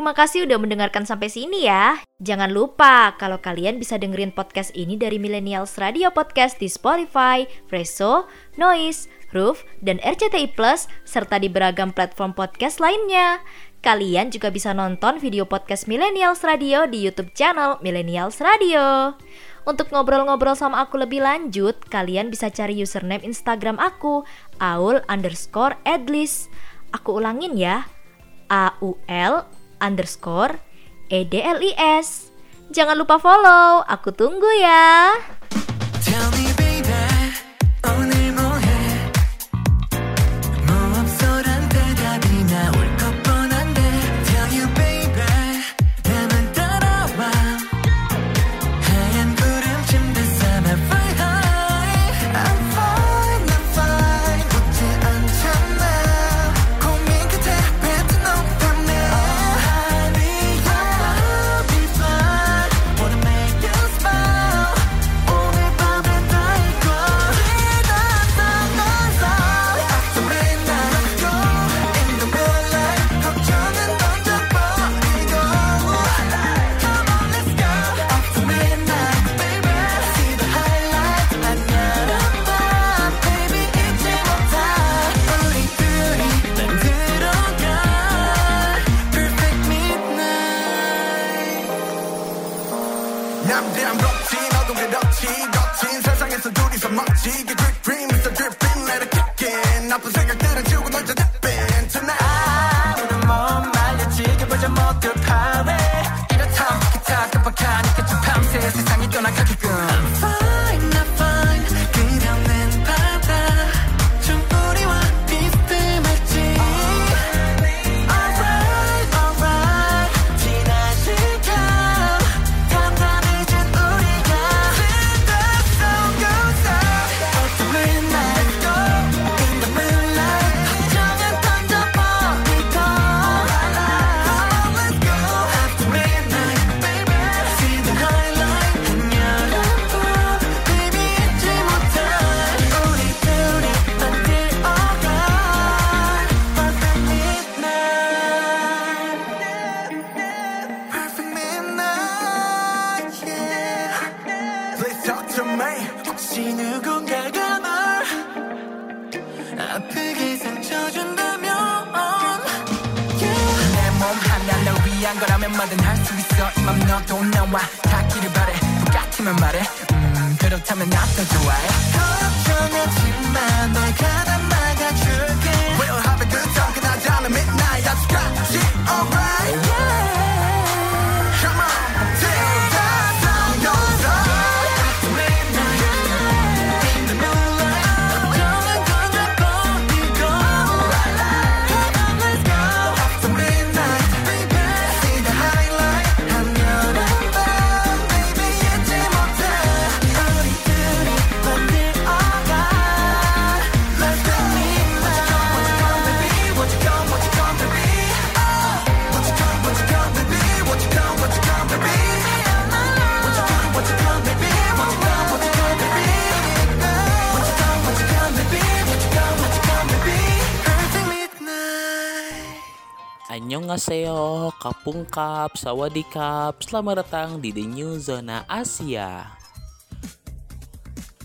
terima kasih udah mendengarkan sampai sini ya. Jangan lupa kalau kalian bisa dengerin podcast ini dari Millennials Radio Podcast di Spotify, Fresho, Noise, Roof, dan RCTI Plus, serta di beragam platform podcast lainnya. Kalian juga bisa nonton video podcast Millennials Radio di YouTube channel Millennials Radio. Untuk ngobrol-ngobrol sama aku lebih lanjut, kalian bisa cari username Instagram aku, aul_edlis. Aku ulangin ya, aul_edlis. Jangan lupa follow, aku tunggu ya. Tell me baby, only Annyeonghaseyo, kapungkap, sawadikap, selamat datang di The New Zona Asia.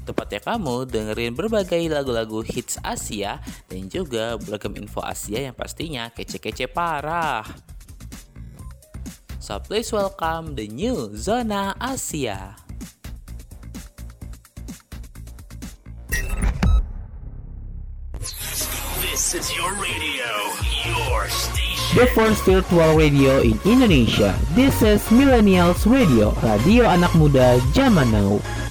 Tempatnya kamu dengerin berbagai lagu-lagu hits Asia dan juga beragam info Asia yang pastinya kece-kece parah. So please welcome The New Zona Asia. This is your radio, your station. The first virtual radio in Indonesia. This is Millennials Radio, radio anak muda zaman now.